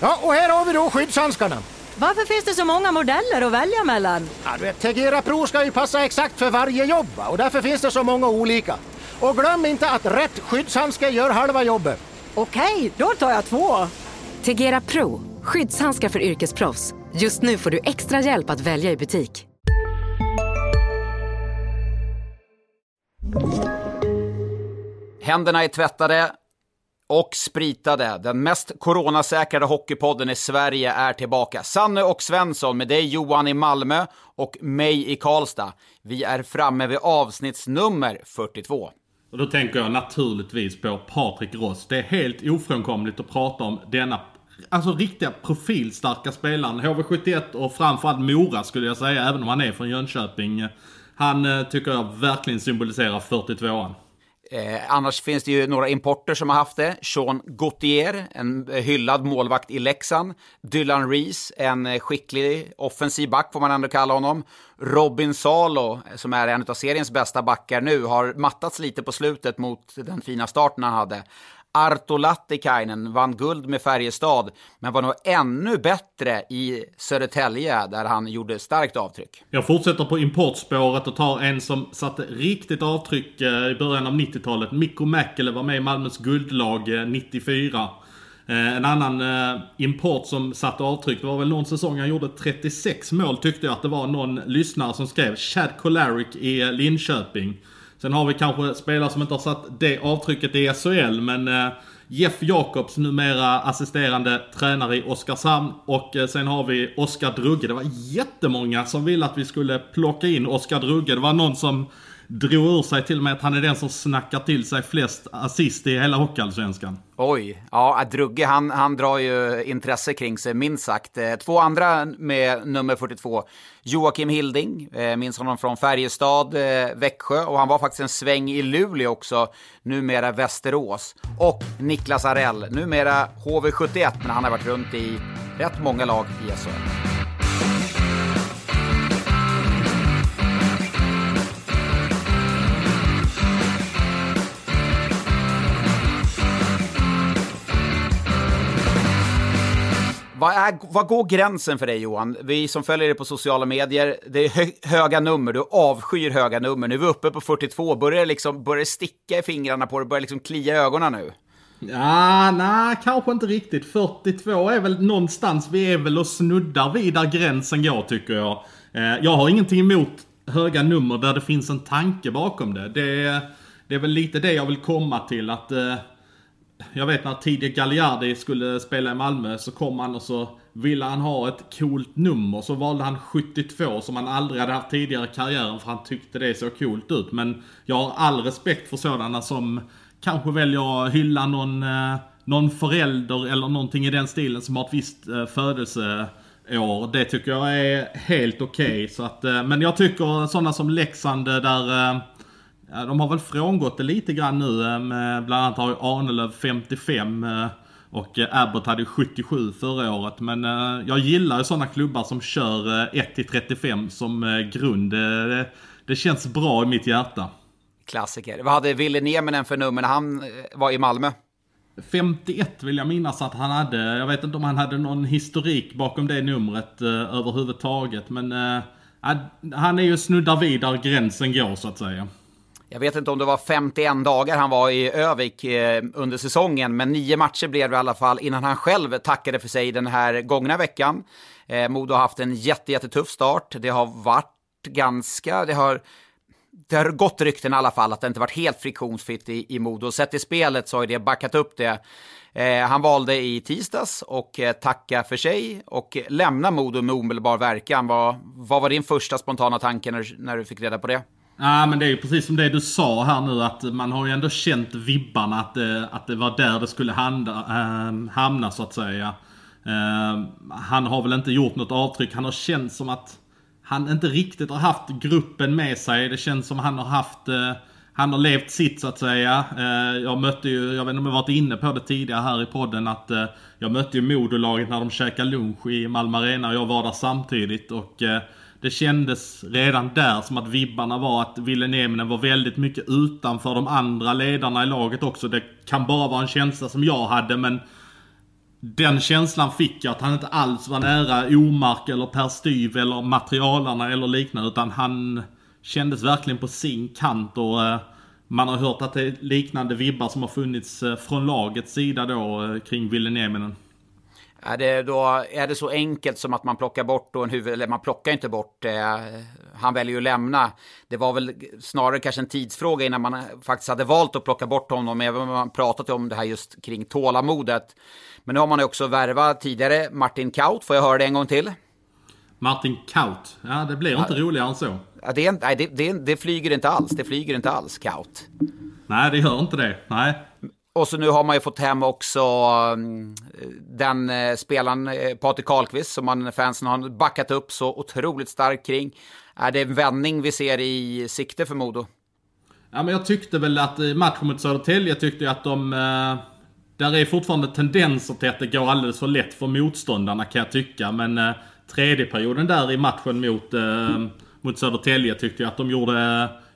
Ja, och här har vi då skyddshandskarna. Varför finns det så många modeller att välja mellan? Ja, du vet, Tegera Pro ska ju passa exakt för varje jobb, och därför finns det så många olika. Och glöm inte att rätt skyddshandskar gör halva jobbet. Okej, då tar jag 2. Tegera Pro, skyddshandskar för yrkesproffs. Just nu får du extra hjälp att välja i butik. Händerna är tvättade och spritade. Den mest coronasäkrade hockeypodden i Sverige är tillbaka. Sanne och Svensson med dig, Johan, i Malmö och mig i Karlstad. Vi är framme vid avsnittsnummer 42. Och då tänker jag naturligtvis på Patrik Ross. Det är helt ofrånkomligt att prata om denna, alltså, riktiga profilstarka spelaren. HV71 och framförallt Mora, skulle jag säga, även om han är från Jönköping. Han tycker jag verkligen symboliserar 42an. Annars finns det ju några importer som har haft det. Sean Gauthier, en hyllad målvakt i Leksand. Dylan Rees, en skicklig offensiv back får man ändå kalla honom. Robin Salo, som är en av seriens bästa backar nu, har mattats lite på slutet mot den fina starten han hade. Arto Lattikainen vann guld med Färjestad, men var nog ännu bättre i Södertälje, där han gjorde starkt avtryck. Jag fortsätter på importspåret och tar en som satte riktigt avtryck i början av 90-talet. Mikko Mäkelä var med i Malmös guldlag 94. En annan import som satte avtryck, det var väl någon säsong han gjorde 36 mål, tyckte jag att det var någon lyssnare som skrev. Chad Kolaric i Linköping. Sen har vi kanske spelare som inte har satt det avtrycket i SHL, men Jeff Jacobs, numera assisterande tränare i Oskarshamn, och sen har vi Oskar Drugge. Det var jättemånga som ville att vi skulle plocka in Oskar Drugge. Det var någon som drog ur sig till och med att han är den som snackar till sig flest assist i hela hockeyallsvenskan. Oj, ja, Drugge han drar ju intresse kring sig, minst sagt. 2 andra med nummer 42. Joakim Hilding, minns honom från Färjestad, Växjö, och han var faktiskt en sväng i Luleå också, numera Västerås. Och Niklas Arell, numera HV71, men han har varit runt i rätt många lag i SHL. Vad går gränsen för dig, Johan? Vi som följer dig på sociala medier, det är höga nummer, du avskyr höga nummer. Nu är vi uppe på 42, börjar sticka i fingrarna på det, börjar liksom klia i ögonen nu. Ja, nej, kanske inte riktigt. 42 är väl någonstans, vi är väl och snuddar vid där gränsen går, tycker jag. Jag har ingenting emot höga nummer där det finns en tanke bakom det. Det är väl lite det jag vill komma till, att... Jag vet när tidigare Gagliardi skulle spela i Malmö, så kom han och så ville han ha ett coolt nummer. Så valde han 72 som han aldrig hade haft tidigare i karriären, för han tyckte det så coolt ut. Men jag har all respekt för sådana som kanske väljer att hylla någon förälder eller någonting i den stilen som har ett visst födelseår. Det tycker jag är helt okej. Okay. Men jag tycker sådana som Leksand, där... De har väl frångått det lite grann nu. Bland annat har ju Arnelöv 55 och Abbott hade 77 förra året. Men jag gillar ju sådana klubbar som kör 1-35 som grund. Det känns bra i mitt hjärta. Klassiker. Vad hade Ville Nieminen för nummer när han var i Malmö? 51 vill jag minnas att han hade. Jag vet inte om han hade någon historik bakom det numret överhuvudtaget. Men han är ju snuddar vid där gränsen går, så att säga. Jag vet inte om det var 51 dagar han var i Övik under säsongen, men 9 matcher blev det i alla fall innan han själv tackade för sig den här gångna veckan. Modo har haft en jättetuff start. Det har varit ganska... Det har gått rykten i alla fall att det inte varit helt friktionsfritt i Modo. Sett i spelet så har det backat upp det. Han valde i tisdags och tacka för sig och lämna Modo med omedelbar verkan. Vad var din första spontana tanke när du fick reda på det? Ja, men det är ju precis som det du sa här nu, att man har ju ändå känt vibbarna att det var där det skulle hamna, så att säga. Han har väl inte gjort något avtryck. Han har känt som att han inte riktigt har haft gruppen med sig. Det känns som han har haft... Han har levt sitt, så att säga. Jag vet inte om jag varit inne på det tidigare här i podden, att jag mötte ju Modolaget när de käkade lunch i Malmö Arena och jag var där samtidigt, och... Det kändes redan där som att vibbarna var att Ville Nieminen var väldigt mycket utanför de andra ledarna i laget också. Det kan bara vara en känsla som jag hade, men den känslan fick jag, att han inte alls var nära Omark eller Per Stiv eller materialarna eller liknande, utan han kändes verkligen på sin kant. Och man har hört att det är liknande vibbar som har funnits från lagets sida då kring Ville Nieminen. Är det så enkelt som att man plockar bort då en huvud, eller man plockar inte bort, han väljer ju att lämna. Det var väl snarare kanske en tidsfråga innan man faktiskt hade valt att plocka bort honom, även om man pratat om det här just kring tålamodet. Men nu har man också värvat tidigare Martin Kaut, får jag höra det en gång till? Martin Kaut, ja det blir inte roligare än så. Det flyger inte alls, Kaut. Nej, det gör inte det, nej. Och så nu har man ju fått hem också den spelaren Patrik Karlqvist som fansen har backat upp så otroligt starkt kring. Är det en vändning vi ser i sikte för Modo? Ja, men jag tyckte väl att i matchen mot Södertälje, jag tyckte att där är fortfarande tendenser till att det går alldeles för lätt för motståndarna, kan jag tycka. Men tredje perioden där i matchen mot Södertälje tyckte jag att de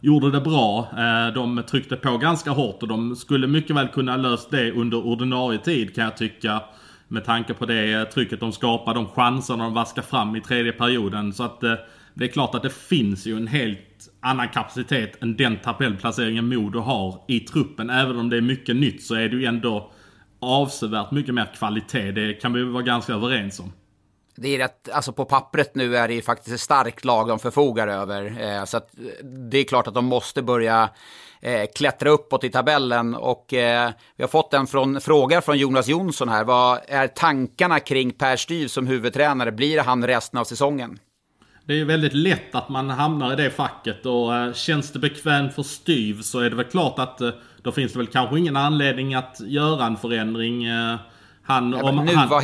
gjorde det bra. De tryckte på ganska hårt och de skulle mycket väl kunna lösa det under ordinarie tid, kan jag tycka, med tanke på det trycket de skapar, de chanserna de vaskar fram i tredje perioden. Så att det är klart att det finns ju en helt annan kapacitet än den tabellplaceringen Modo har i truppen. Även om det är mycket nytt så är det ju ändå avsevärt mycket mer kvalitet, det kan vi vara ganska överens om. Det är rätt, alltså på pappret nu är det ju faktiskt ett starkt lag de förfogar över. Så att det är klart att de måste börja klättra uppåt i tabellen. Och vi har fått en fråga från Jonas Jonsson här. Vad är tankarna kring Per Stiv som huvudtränare? Blir han resten av säsongen? Det är ju väldigt lätt att man hamnar i det facket. Och känns det bekvämt för Stiv så är det väl klart att då finns det väl kanske ingen anledning att göra en förändring.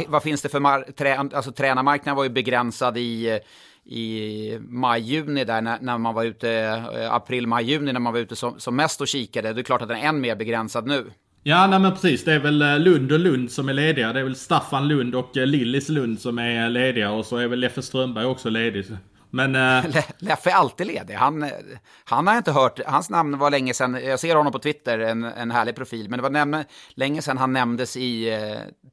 Vad finns det för tränarmarknaden var ju begränsad i maj-juni där när man var ute, april-maj-juni när man var ute som mest och kikade. Det är klart att den är än mer begränsad nu. Ja, nej, men precis. Det är väl Lund som är lediga. Det är väl Staffan Lund och Lillis Lund som är lediga, och så är väl Leffe Strömberg också ledig. Men Leffe är alltid ledig. Han har inte hört hans namn var länge sedan. Jag ser honom på Twitter, en härlig profil, men det var länge sedan han nämndes i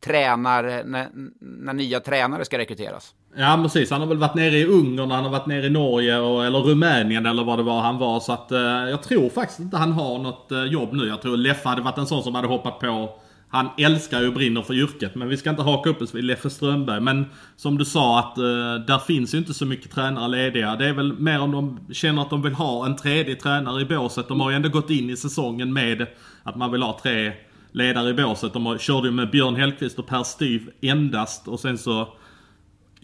när nya tränare ska rekryteras. Ja, precis. Han har väl varit nere i Ungern, han har varit nere i Norge eller Rumänien eller vad det var han var, så att jag tror faktiskt inte han har något jobb nu. Jag tror Leffe hade varit en sån som hade hoppat på. Han älskar ju och brinner för yrket, men vi ska inte haka upp oss vid Leffe Strömberg. Men som du sa, att där finns ju inte så mycket tränare lediga. Det är väl mer om de känner att de vill ha en tredje tränare i båset. De har ju ändå gått in i säsongen med att man vill ha tre ledare i båset. De körde ju med Björn Hellqvist och Per Stiv endast. Och sen så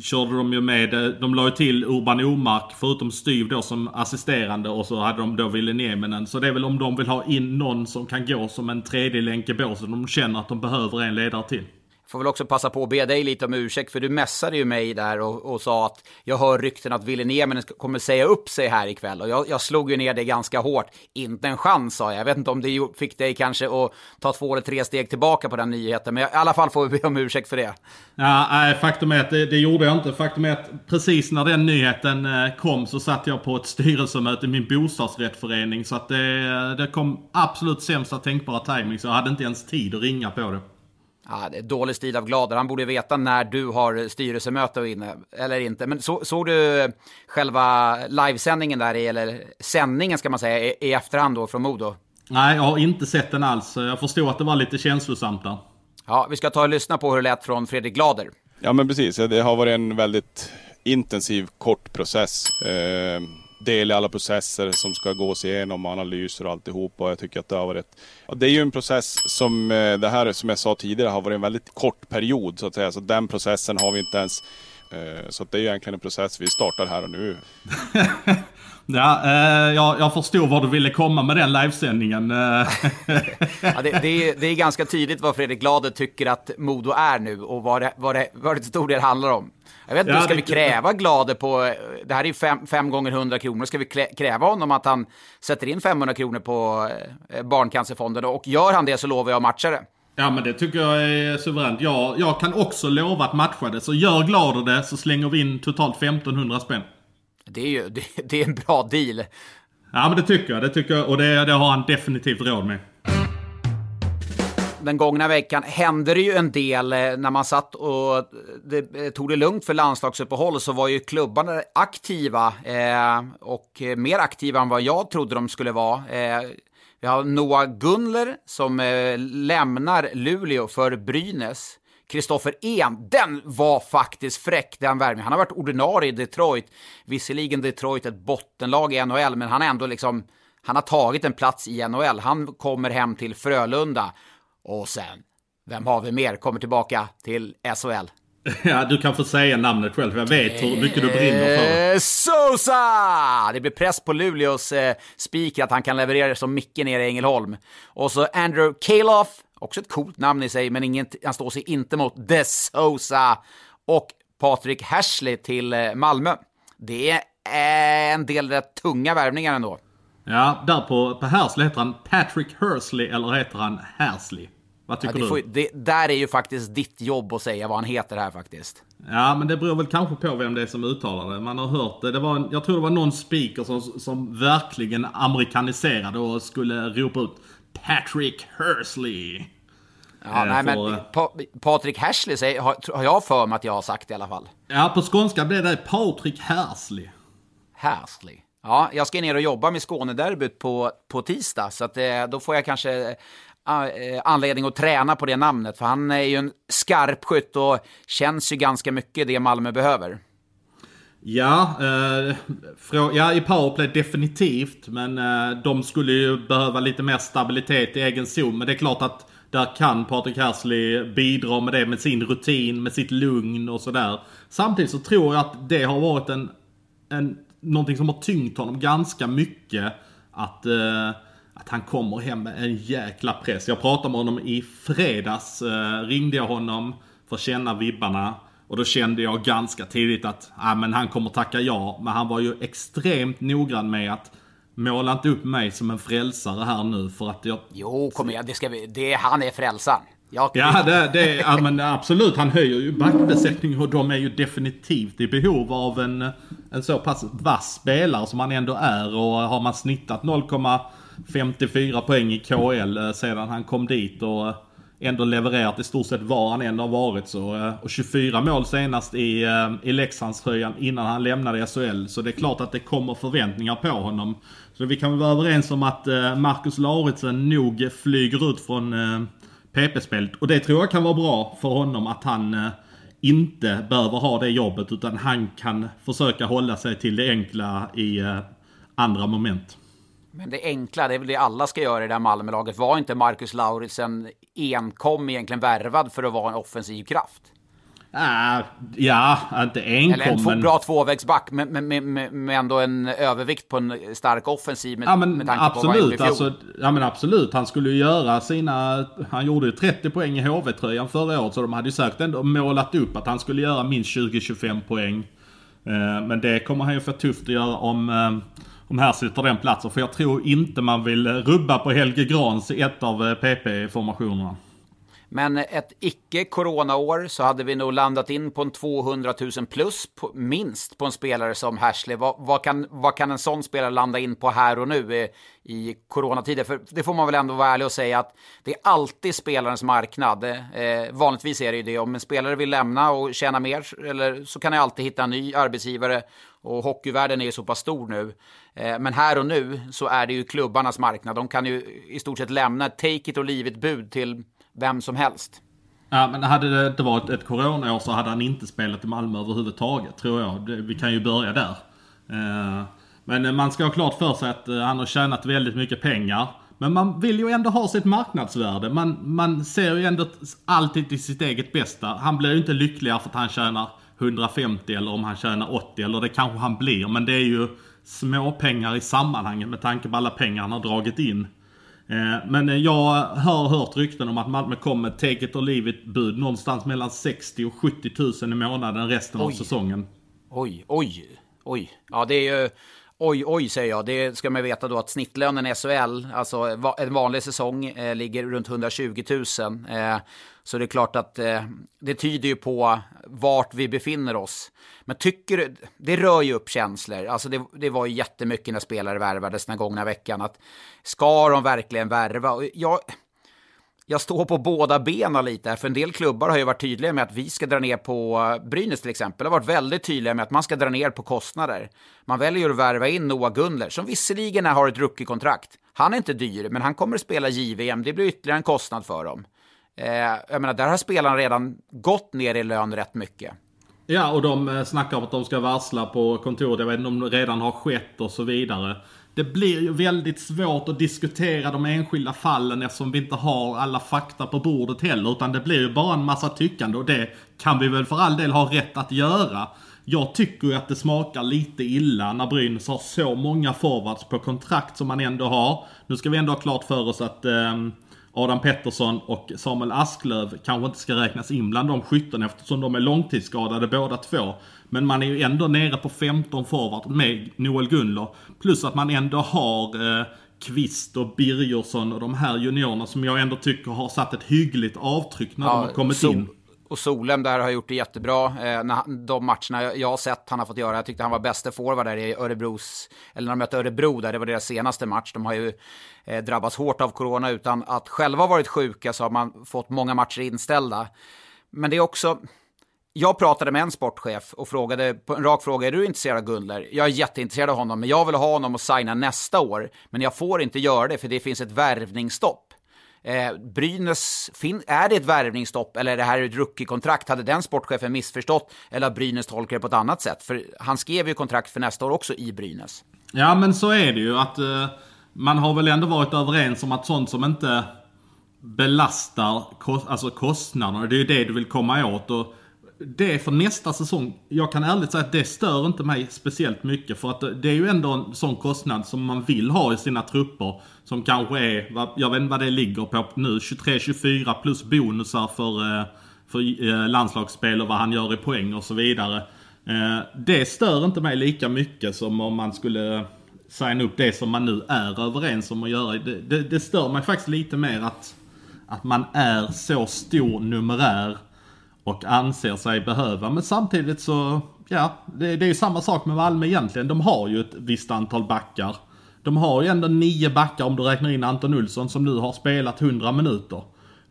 körde de ju med, de la ju till Urban Omark förutom Stiv då som assisterande, och så hade de då Ville Nieminen. Så det är väl om de vill ha in någon som kan gå som en tredje länk i båsen, de känner att de behöver en ledare till. Får väl också passa på att be dig lite om ursäkt, för du mässade ju mig där och sa att jag hör rykten att Ville Nieminen kommer säga upp sig här ikväll. Och jag slog ju ner det ganska hårt. Inte en chans, sa jag. Jag vet inte om det fick dig kanske att ta 2 eller 3 steg tillbaka på den nyheten. Men i alla fall får vi be om ursäkt för det. Ja, nej, faktum är att det gjorde jag inte. Faktum är att precis när den nyheten kom så satt jag på ett styrelsemöte i min bostadsrättförening. Så att det kom absolut sämsta tänkbara timing, så jag hade inte ens tid att ringa på det. Ja, det är dålig stil av Glader. Han borde veta när du har styrelsemöte inne, eller inte. Men såg du själva livesändningen där, eller sändningen ska man säga, i efterhand då från Modo? Nej, jag har inte sett den alls. Jag förstår att det var lite känslosamt där. Ja, vi ska ta och lyssna på hur det lät från Fredrik Glader. Ja, men precis. Det har varit en väldigt intensiv, kort process. Del i alla processer som ska gås igenom, analyser och alltihop, och jag tycker att det har varit... Det är ju en process som det här, som jag sa tidigare, har varit en väldigt kort period så att säga, så den processen har vi inte ens, så att det är ju egentligen en process vi startar här och nu. Ja, jag förstod vad du ville komma med den livesändningen. Ja, det är ganska tydligt vad Fredrik Glader tycker att Modo är nu och vad det till stor del handlar om. Jag vet inte, ja, ska vi kräva Glader på... Det här är 5 gånger 100 kronor. Ska vi kräva honom att han sätter in 500 kronor på Barncancerfonden? Och gör han det så lovar jag att matcha det. Ja, men det tycker jag är suveränt. Jag kan också lova att matcha det. Så gör Glader det så slänger vi in totalt 1500 spänn. Det är en bra deal. Ja, men det tycker jag. Och det har han definitivt råd med. den gångna veckan hände det ju en del. När man satt och tog det lugnt för landslagsuppehåll så var ju klubbarna aktiva och mer aktiva än vad jag trodde de skulle vara. Vi har Noah Gunler som lämnar Luleå för Brynäs. Kristoffer En, den var faktiskt fräck, den värmen. Han har varit ordinarie i Detroit. Visserligen Detroit ett bottenlag i NHL, men han är ändå liksom, han har tagit en plats i NHL. Han kommer hem till Frölunda. Och sen, vem har vi mer? Kommer tillbaka till SHL. Ja, du kan få säga namnet själv. Jag vet hur mycket du brinner för. DeSousa! Det blir press på Luleås speaker att han kan leverera som Micke nere i Ängelholm. Och så Andrew Calof. Också ett coolt namn i sig, men han står sig inte mot DeSousa. Och Patrik Hersley till Malmö. Det är en del rätt tunga värvningar ändå. Ja, där på Hersley heter han Patrik Hersley, eller heter han Hersley? Vad tycker du? Där är ju faktiskt ditt jobb att säga vad han heter här faktiskt. Ja, men det beror väl kanske på vem det är som uttalar det. Man har hört det. Jag tror det var någon speaker som verkligen amerikaniserade och skulle ropa ut Patrik Hersley. Ja, Patrik Hersley säger, har jag för mig att jag har sagt i alla fall. Ja, på skånska blir det Patrik Hersley. Hersley. Ja, jag ska ner och jobba med Skånederbyt på tisdag, så att, då får jag kanske anledning att träna på det namnet, för han är ju en skarp skytt och känns ju ganska mycket det Malmö behöver. Ja, i powerplay definitivt, men de skulle ju behöva lite mer stabilitet i egen zon, men det är klart att där kan Patrik Hersley bidra med det, med sin rutin, med sitt lugn och sådär. Samtidigt så tror jag att det har varit någonting som har tyngt honom ganska mycket, att han kommer hem med en jäkla press. Jag pratade med honom i fredags, ringde jag honom för att känna vibbarna. Och då kände jag ganska tidigt att men han kommer tacka ja. Men han var ju extremt noggrann med att måla inte upp mig som en frälsare här nu, för att jag... Jo, kom igen, han är frälsaren. Ja, men absolut, han höjer ju backbesättningen, och de är ju definitivt i behov av en så pass vass spelare som han ändå är. Och har man snittat 0,54 poäng i KL sedan han kom dit och ändå levererat i stort sett var han ändå har varit, så, och 24 mål senast i Leksandströjan innan han lämnade SHL, så det är klart att det kommer förväntningar på honom. Så vi kan väl vara överens om att Marcus Lauritsen nog flyger ut från PP-spelet, och det tror jag kan vara bra för honom, att han inte behöver ha det jobbet, utan han kan försöka hålla sig till det enkla i andra moment. Men det enkla, det är väl det alla ska göra i det här Malmölaget. Var inte Marcus Lauritsen enkom egentligen värvad för att vara en offensiv kraft? Ja, inte enkom. Eller bra tvåvägsback, men ändå en övervikt på en stark offensiv. Med tanke absolut, på absolut. Han skulle ju göra han gjorde ju 30 poäng i HV-tröjan förra året, så de hade ju sagt ändå målat upp att han skulle göra minst 20-25 poäng. Men det kommer han ju för tufft att göra om här sitter den platsen, för jag tror inte man vill rubba på Helge Grans i ett av PP-formationerna. Men ett icke-coronaår så hade vi nog landat in på en 200 000 plus minst på en spelare som Hersley. Vad kan en sån spelare landa in på här och nu i coronatider? För det får man väl ändå vara ärlig och säga att det är alltid spelarens marknad. Vanligtvis är det ju det. Om en spelare vill lämna och tjäna mer, eller så kan jag alltid hitta en ny arbetsgivare. Och hockeyvärlden är ju så pass stor nu. Men här och nu så är det ju klubbarnas marknad. De kan ju i stort sett lämna take it och leave it bud till vem som helst. Ja, men hade det inte varit ett coronaår så hade han inte spelat i Malmö överhuvudtaget, tror jag. Vi kan ju börja där. Men man ska ha klart för sig att han har tjänat väldigt mycket pengar. Men man vill ju ändå ha sitt marknadsvärde. Man ser ju ändå alltid till sitt eget bästa. Han blir ju inte lyckligare för att han tjänar 150 eller om han tjänar 80, eller det kanske han blir. Men det är ju små pengar i sammanhanget med tanke på alla pengar han har dragit in. Men jag har hört rykten om att Malmö kommer take it or leave it bud någonstans mellan 60 och 70 000 i månaden resten av säsongen. Oj. Ja, det är ju oj, säger jag. Det ska man veta då att snittlönen i SHL, alltså en vanlig säsong, ligger runt 120 000. Så det är klart att det tyder ju på vart vi befinner oss. Men det rör ju upp känslor. Alltså det var ju jättemycket när spelare värvades den gångna veckan. Att ska de verkligen värva? Och jag... jag står på båda benen lite här, för en del klubbar har ju varit tydliga med att vi ska dra ner på Brynäs till exempel. Det har varit väldigt tydliga med att man ska dra ner på kostnader. Man väljer att värva in Noah Gunler, som visserligen har ett rookie-kontrakt. Han är inte dyr, men han kommer att spela JVM. Det blir ytterligare en kostnad för dem. Jag menar, där har spelaren redan gått ner i lön rätt mycket. Ja, och de snackar om att de ska varsla på kontoret. Jag vet inte om de redan har skett och så vidare. Det blir ju väldigt svårt att diskutera de enskilda fallen eftersom vi inte har alla fakta på bordet heller, utan det blir ju bara en massa tyckande, och det kan vi väl för all del ha rätt att göra. Jag tycker ju att det smakar lite illa när Brynäs har så många forwards på kontrakt som man ändå har. Nu ska vi ändå ha klart för oss att Adam Pettersson och Samuel Asklöv kanske inte ska räknas in bland de skytten eftersom de är långtidsskadade båda två. Men man är ju ändå nere på 15 forward med Noel Gunler. Plus att man ändå har Kvist och Birgersson och de här juniorerna som jag ändå tycker har satt ett hyggligt avtryck när de har kommit in. Och Solem där har gjort det jättebra. När de matcherna jag har sett han har fått göra, jag tyckte han var bästa forward där i Örebros, eller när de mötte Örebro där, det var deras senaste match. De har ju drabbats hårt av corona utan att själva varit sjuka, så har man fått många matcher inställda. Men det är också, jag pratade med en sportchef och frågade på en rak fråga, är du intresserad av Gunler? Jag är jätteintresserad av honom, men jag vill ha honom och signa nästa år, men jag får inte göra det för det finns ett värvningsstopp. Brynäs, är det ett värvningsstopp eller är det här ett rookie-kontrakt? Hade den sportchefen missförstått eller har Brynäs tolkat det på ett annat sätt? För han skrev ju kontrakt för nästa år också i Brynäs. Ja, men så är det ju att man har väl ändå varit överens om att sånt som inte belastar alltså kostnaderna, det är ju det du vill komma åt, och det är för nästa säsong. Jag kan ärligt säga att det stör inte mig speciellt mycket, för att det är ju ändå en sån kostnad som man vill ha i sina trupper, som kanske är, jag vet inte vad det ligger på nu, 23-24 plus bonusar för landslagsspel och vad han gör i poäng och så vidare. Det stör inte mig lika mycket som om man skulle signa upp det som man nu är överens om att göra. Det stör mig faktiskt lite mer att man är så stor numerär och anser sig behöva. Men samtidigt så, ja, det är ju samma sak med Malmö egentligen. De har ju ett visst antal backar. De har ju ändå 9 backar om du räknar in Anton Olsson som nu har spelat 100 minuter.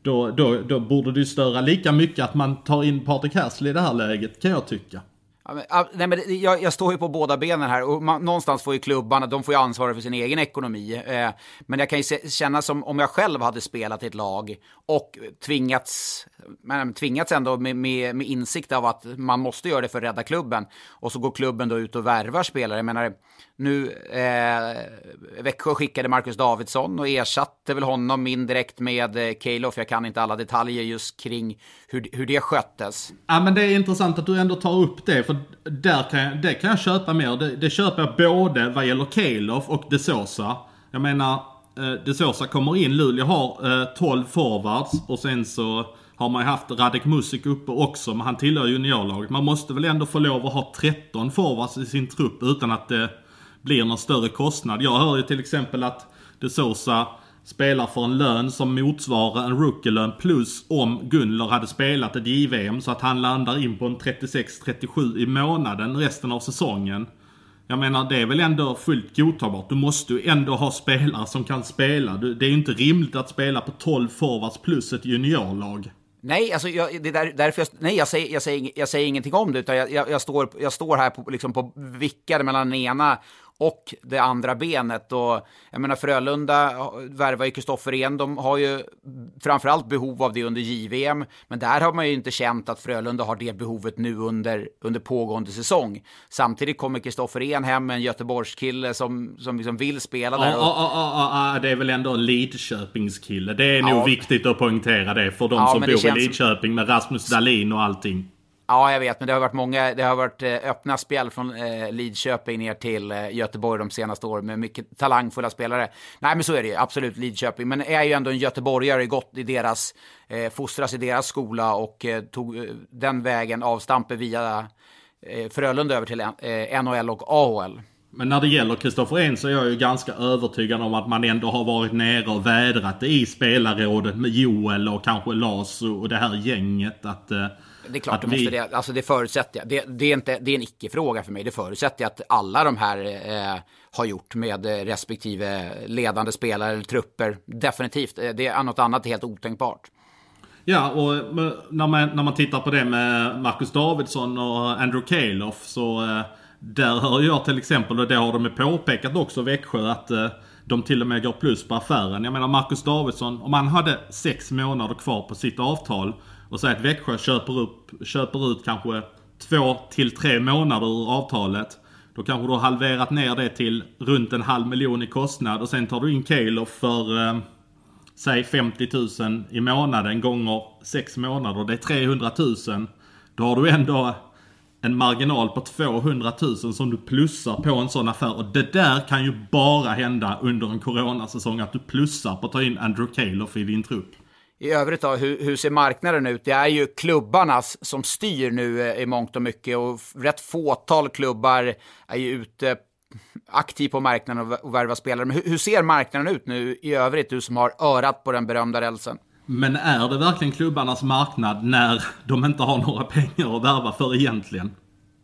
Då borde du störa lika mycket att man tar in Patrik Hersley i det här läget, kan jag tycka. Nej, men jag står ju på båda benen här, och någonstans får ju klubbarna, de får ju ansvara för sin egen ekonomi, men jag kan ju känna som om jag själv hade spelat i ett lag och tvingats ändå med insikt av att man måste göra det för att rädda klubben, och så går klubben då ut och värvar spelare. Jag menar, nu Växjö skickade Marcus Davidsson och ersatte väl honom indirekt med Calof. Jag kan inte alla detaljer just kring hur det sköttes. Ja, men det är intressant att du ändå tar upp det, för där kan jag köpa mer. Det köper jag både vad gäller Calof och DeSousa. Jag menar, DeSousa kommer in, Luleå har 12 forwards och sen så har man haft Radek Musik uppe också, men han tillhör juniorlaget. Man måste väl ändå få lov att ha 13 forwards i sin trupp utan att det blir någon större kostnad. Jag hör ju till exempel att DeSousa spelar för en lön som motsvarar en rookie-lön plus om Gunler hade spelat ett JVM, så att han landar in på en 36-37 i månaden resten av säsongen. Jag menar, det är väl ändå fullt godtagbart. Du måste ju ändå ha spelare som kan spela. Det är ju inte rimligt att spela på 12 forwards plus ett juniorlag. Nej, alltså jag säger ingenting om det, utan jag står här på, liksom på vickade mellan den ena och det andra benet. Och jag menar, Frölunda värvar ju Kristoffer En. De har ju framförallt behov av det under JVM, men där har man ju inte känt att Frölunda har det behovet nu under pågående säsong. Samtidigt kommer Kristoffer En hem med en göteborgskille som liksom vill spela där. Det är väl ändå en Lidköpingskille. Det är nog viktigt att poängtera det för de som bor i Lidköping med Rasmus Dahlin och allting. Ja, jag vet, men det har varit öppna spel från Lidköping ner till Göteborg de senaste åren med mycket talangfulla spelare. Nej, men så är det ju, absolut Lidköping, men är ju ändå en göteborgare, gott i deras fostras i deras skola och tog den vägen avstampen via Frölunda över till NHL och AHL. Men när det gäller Kristoffer En så är jag ju ganska övertygad om att man ändå har varit nere och vädrat i spelarrådet med Joel och kanske Lars och det här gänget att... Det är klart, det måste det, alltså det förutsätter jag. Det är en icke-fråga för mig. Det förutsätter jag att alla de här har gjort med respektive ledande spelare eller trupper. Definitivt. Det är något annat helt otänkbart. Ja, och när man tittar på det med Marcus Davidsson och Andrew Calof så där hör jag till exempel, och det har de påpekat också Växjö, att de till och med går plus på affären. Jag menar Marcus Davidsson, om han hade 6 månader kvar på sitt avtal och säger att Växjö köper ut kanske 2 till 3 månader ur avtalet, då kanske du har halverat ner det till runt 500,000 i kostnad och sen tar du in Calof för säg 50 000 i månaden gånger 6 månader, det är 300,000. Då har du ändå en marginal på 200,000 som du plussar på en sån affär, och det där kan ju bara hända under en coronasäsong att du plussar på att ta in Andrew Calof i din trupp. I övrigt då, hur ser marknaden ut? Det är ju klubbarna som styr nu i mångt och mycket, och rätt fåtal klubbar är ju ute aktiv på marknaden och värva spelare. Men hur ser marknaden ut nu i övrigt, du som har örat på den berömda rälsen? Men är det verkligen klubbarnas marknad när de inte har några pengar att värva för egentligen?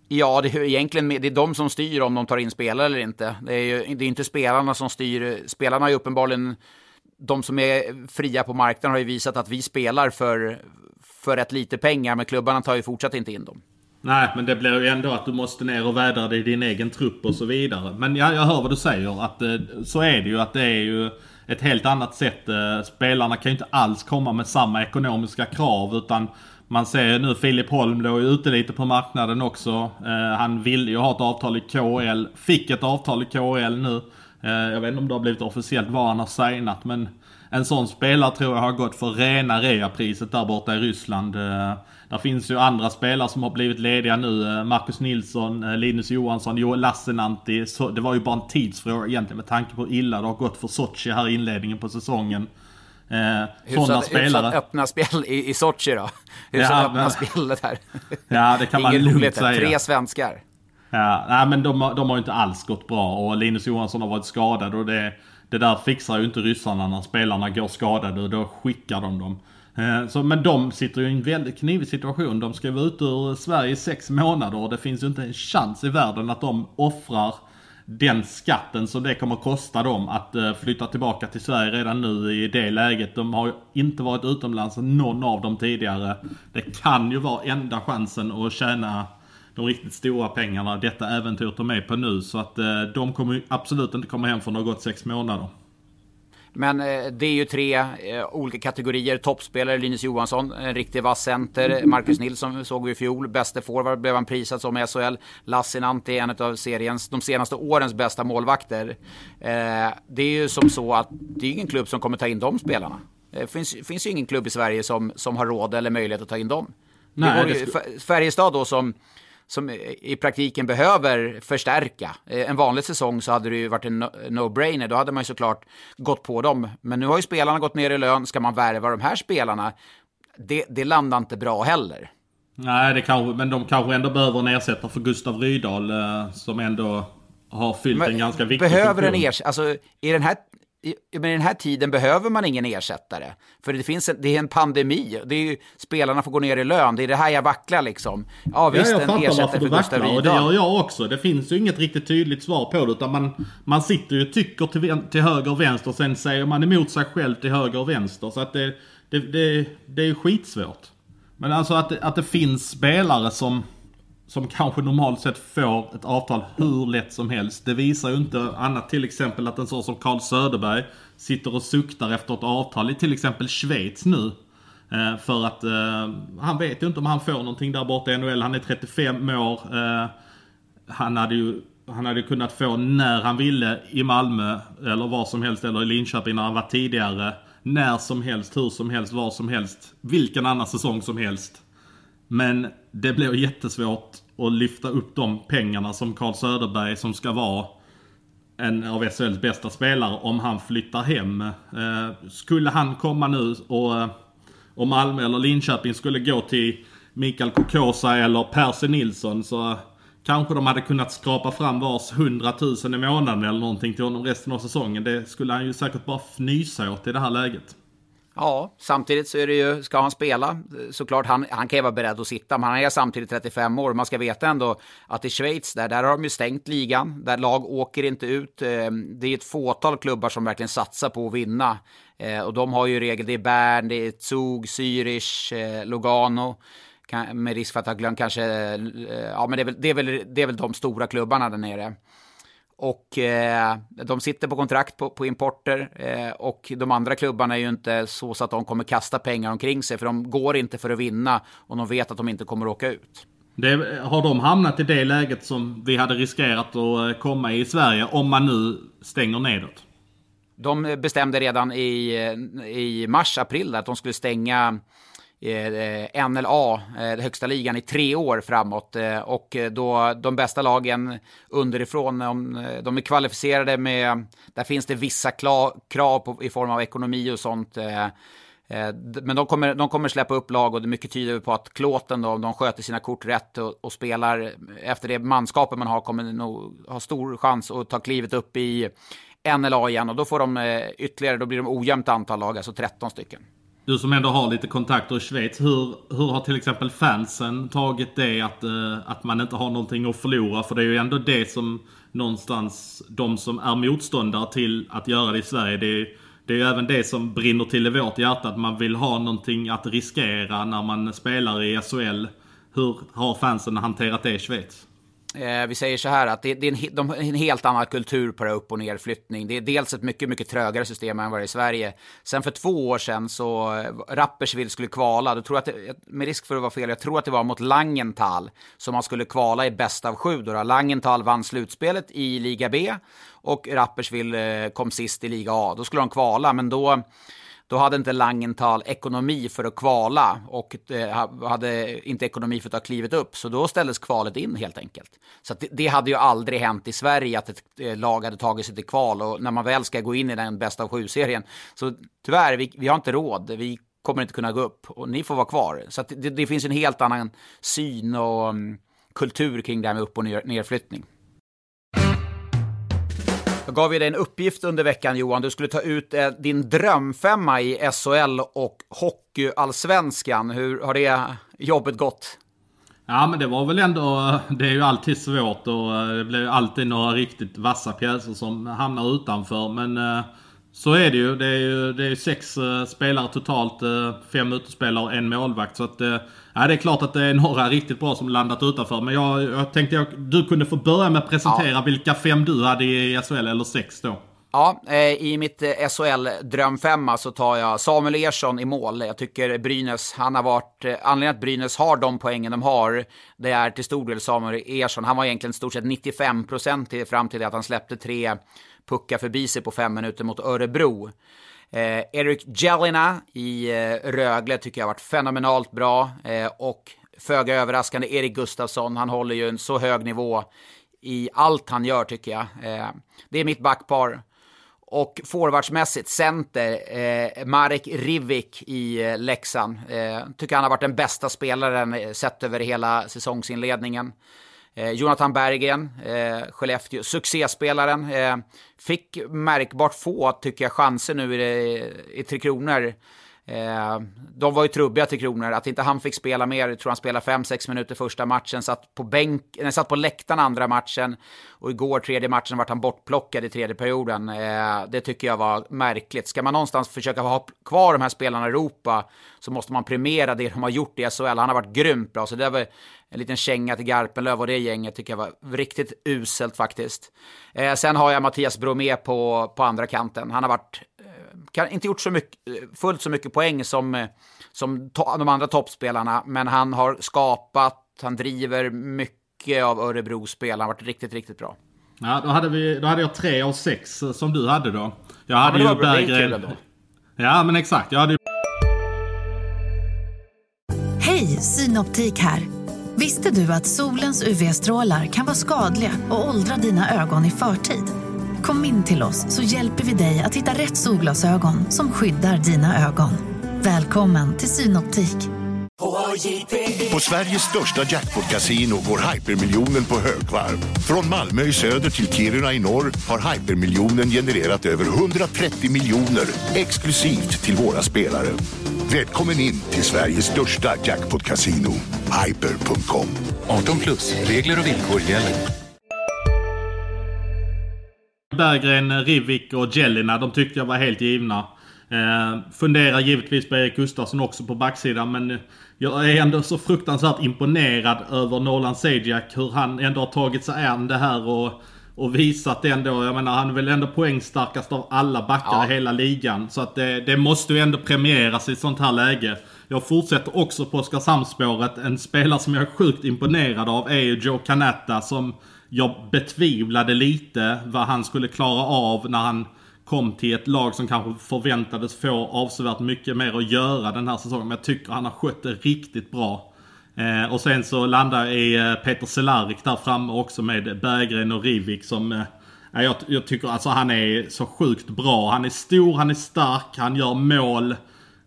Ja, det är egentligen det är de som styr om de tar in spelare eller inte. Det är inte spelarna som styr. Spelarna är uppenbarligen... De som är fria på marknaden har ju visat att vi spelar för rätt lite pengar, men klubbarna tar ju fortsatt inte in dem. Nej, men det blir ju ändå att du måste ner och vädra dig i din egen trupp och så vidare. Men jag hör vad du säger, att så är det ju, att det är ju ett helt annat sätt. Spelarna kan ju inte alls komma med samma ekonomiska krav, utan man ser nu Filip Holm då är ute lite på marknaden också. Han ville ju ha ett avtal i KL, fick ett avtal i KL nu. Jag vet inte om det har blivit officiellt vad han har signat, men en sån spelare tror jag har gått för rena reapriset där borta i Ryssland. Där finns ju andra spelare som har blivit lediga nu. Marcus Nilsson, Linus Johansson, Joel Lassinantti. Det var ju bara en tidsfråga egentligen med tanke på illa det har gått för Sochi här i inledningen på säsongen. Hyfsat öppna spel i Sochi då. Öppna spelet här. Ja, det kan man lugnt säga. 3 svenskar. Ja, nej, men de har ju inte alls gått bra, och Linus Johansson har varit skadad, och det där fixar ju inte ryssarna när spelarna går skadade, och då skickar de dem. Men de sitter ju i en väldigt knivig situation. De ska vara ute ur Sverige i 6 månader, och det finns ju inte en chans i världen att de offrar den skatten som det kommer kosta dem att flytta tillbaka till Sverige redan nu i det läget. De har ju inte varit utomlands någon av dem tidigare. Det kan ju vara enda chansen att tjäna de riktigt stora pengarna detta äventyr tar med på nu. Så att de kommer absolut inte komma hem för något 6 månader. Men det är ju 3 olika kategorier. Toppspelare Linus Johansson, en riktig vass center. Marcus Nilsson såg vi i fjol. Bäste forward blev han prisad som i SHL. Lassinantti är en av seriens, de senaste årens bästa målvakter. Det är ju som så att det är ingen klubb som kommer ta in de spelarna. Det finns ju ingen klubb i Sverige som har råd eller möjlighet att ta in dem. Nej, Färjestad då som i praktiken behöver förstärka. En vanlig säsong så hade det ju varit en no-brainer. Då hade man ju såklart gått på dem. Men nu har ju spelarna gått ner i lön. Ska man värva de här spelarna? Det landar inte bra heller. Nej, men de kanske ändå behöver en ersättare för Gustav Rydahl som ändå har fyllt en ganska viktig behöver funktion. Alltså, men i den här tiden behöver man ingen ersättare. För det är en pandemi. Det är ju, spelarna får gå ner i lön. Det är det här jag vacklar liksom. Ja visst, jag en ersättare för Gustav Rydahl. Och det gör jag också. Det finns ju inget riktigt tydligt svar på det. Utan man sitter ju och tycker till höger och vänster. Och sen säger man emot sig själv till höger och vänster. Så att det är ju skitsvårt. Men alltså att det finns spelare som kanske normalt sett får ett avtal hur lätt som helst. Det visar ju inte annat, till exempel att en sån som Carl Söderberg sitter och suktar efter ett avtal i till exempel Schweiz nu. För att han vet ju inte om han får någonting där borta i NHL. Han är 35 år. Han hade kunnat få när han ville i Malmö eller var som helst, eller i Linköping när han var tidigare. När som helst, hur som helst, var som helst, vilken annan säsong som helst. Men det blev jättesvårt att lyfta upp de pengarna som Carl Söderberg, som ska vara en av SHLs bästa spelare, om han flyttar hem. Skulle han komma nu och Malmö eller Linköping skulle gå till Mikael Kokosa eller Percy Nilsson, så kanske de hade kunnat skrapa fram vars 100 000 i månaden eller någonting till honom resten av säsongen. Det skulle han ju säkert bara fnysa åt i det här läget. Ja, samtidigt så är det ju, ska han spela, såklart han kan ju vara beredd att sitta, men han är samtidigt 35 år. Man ska veta ändå att i Schweiz, där har de ju stängt ligan, där lag åker inte ut. Det är ett fåtal klubbar som verkligen satsar på att vinna. Och de har ju regel, det är Bern, det är Zug, Zürich, Lugano, med risk för att ha glömt kanske, ja men det är väl de stora klubbarna där nere. Och de sitter på kontrakt på importer, och de andra klubbarna är ju inte så att de kommer kasta pengar omkring sig, för de går inte för att vinna och de vet att de inte kommer åka ut. Har de hamnat i det läget som vi hade riskerat att komma i Sverige om man nu stänger nedåt? De bestämde redan i mars-april att de skulle stänga NLA, högsta ligan, i 3 år framåt, och då de bästa lagen underifrån, om de är kvalificerade med, där finns det vissa krav på, i form av ekonomi och sånt, men de kommer släppa upp lag, och det mycket tyder på att klåten då, om de sköter sina kort rätt och spelar efter det manskapet man har, kommer nog ha stor chans att ta klivet upp i NLA igen, och då får de ytterligare, då blir de ojämnt antal lag, alltså 13 stycken. Du som ändå har lite kontakter i Schweiz, hur har till exempel fansen tagit det att man inte har någonting att förlora? För det är ju ändå det som någonstans, de som är motståndare till att göra det i Sverige, det är ju även det som brinner till i vårt hjärta, att man vill ha någonting att riskera när man spelar i SHL. Hur har fansen hanterat det i Schweiz? Vi säger så här att det är en helt annan kultur på upp- och nerflyttning. Det är dels ett mycket, mycket trögare system än vad det är i Sverige. Sen för 2 år sedan så Rapperswil skulle kvala. Då tror jag att, med risk för att vara fel, jag tror att det var mot Langenthal som man skulle kvala i bäst av 7. Då. Langenthal vann slutspelet i Liga B och Rapperswil kom sist i Liga A. Då skulle de kvala, men då hade inte Langenthal ekonomi för att kvala och hade inte ekonomi för att ha klivit upp. Så då ställdes kvalet in helt enkelt. Så att det hade ju aldrig hänt i Sverige att ett lag hade tagit sig till kval. Och när man väl ska gå in i den bästa av 7-serien, så tyvärr, vi har inte råd. Vi kommer inte kunna gå upp och ni får vara kvar. Så att det finns en helt annan syn och kultur kring det här med upp- och nerflyttning. Jag gav ju dig en uppgift under veckan, Johan. Du skulle ta ut din drömfemma i SHL och hockeyallsvenskan. Hur har det jobbet gått? Ja, men det var väl ändå, det är ju alltid svårt och det blir alltid några riktigt vassa pjäser som hamnar utanför. Men så är det ju. Det är ju 6 spelare totalt, 5 utespelare och 1 målvakt. Så att, ja, det är klart att det är några riktigt bra som landat utanför. Men jag tänkte att du kunde få börja med att presentera vilka 5 du hade i SHL, eller 6 då. Ja, i mitt SHL-drömfemma så tar jag Samuel Ersson i mål. Jag tycker Brynäs, han har varit, anledningen att Brynäs har de poängen de har, det är till stor del Samuel Ersson. Han var egentligen stort sett 95% fram till att han släppte 3 puckar förbi sig på 5 minuter mot Örebro. Eric Jelena i Rögle tycker jag har varit fenomenalt bra, och föga överraskande Erik Gustafsson, han håller ju en så hög nivå i allt han gör tycker jag. Det är mitt backpar. Och forwardsmässigt center, Marek Hrivik i Leksand, tycker han har varit den bästa spelaren sett över hela säsongsinledningen. Jonathan Berggren, Skellefteå, succéspelaren, fick märkbart få, tycker jag, chanser nu i Tre Kronor. De var ju trubbiga till Kronor, att inte han fick spela mer. Jag tror han spelade 5-6 minuter första matchen, satt på läktaren andra matchen, och igår tredje matchen vart han bortplockad i tredje perioden. Det tycker jag var märkligt. Ska man någonstans försöka ha kvar de här spelarna i Europa, så måste man premiera det de har gjort i SHL. Han har varit grymt bra, så det var en liten känga till Garpenlöv, och det gänget tycker jag var riktigt uselt faktiskt. Sen har jag Mattias Bromé på andra kanten. Han har varit inte gjort så mycket, fullt så mycket poäng som de andra toppspelarna, men han har skapat, han driver mycket av Örebro-spel. Han har varit riktigt, riktigt bra. Ja, då hade jag 3 av 6 som du hade då. Jag hade ju Berggren. Ja, men exakt. Jag hade ju... Hej, Synoptik här. Visste du att solens UV-strålar kan vara skadliga och åldra dina ögon i förtid? Kom in till oss så hjälper vi dig att hitta rätt solglasögon som skyddar dina ögon. Välkommen till Synoptik. På Sveriges största jackpot-casino går hypermiljonen på högvarv. Från Malmö i söder till Kiruna i norr har hypermiljonen genererat över 130 miljoner exklusivt till våra spelare. Välkommen in till Sveriges största jackpot-casino, hyper.com. 18 plus, regler och villkor gäller. Berggren, Rivik och Jellina, de tyckte jag var helt givna. Funderar givetvis på Erik Gustafsson också på backsidan, men jag är ändå så fruktansvärt imponerad över Nolan Sajak, hur han ändå har tagit sig an det här och visat ändå, jag menar han är väl ändå poängstarkast av alla backar i hela ligan, så att det måste ju ändå premieras i ett sånt här läge. Jag fortsätter också på Oskarshamnsspåret. En spelare som jag är sjukt imponerad av är ju Joe Canatta, som jag betvivlade lite vad han skulle klara av när han kom till ett lag som kanske förväntades få avsevärt mycket mer att göra den här säsongen. Men jag tycker han har skött det riktigt bra. Och sen så landar i Peter Cehlárik där framme också med Berggren och Rivik som jag tycker alltså han är så sjukt bra. Han är stor, han är stark, han gör mål.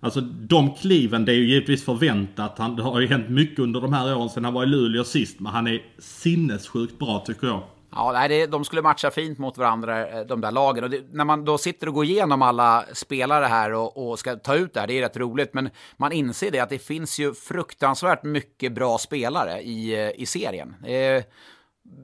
Alltså de kliven, det är ju givetvis förväntat. Det har ju hänt mycket under de här åren sedan han var i Luleå sist, men han är sinnessjukt bra tycker jag. Ja, de skulle matcha fint mot varandra, de där lagen. Och när man då sitter och går igenom alla spelare här och ska ta ut det här, det är rätt roligt. Men man inser det att det finns ju fruktansvärt mycket bra spelare i serien.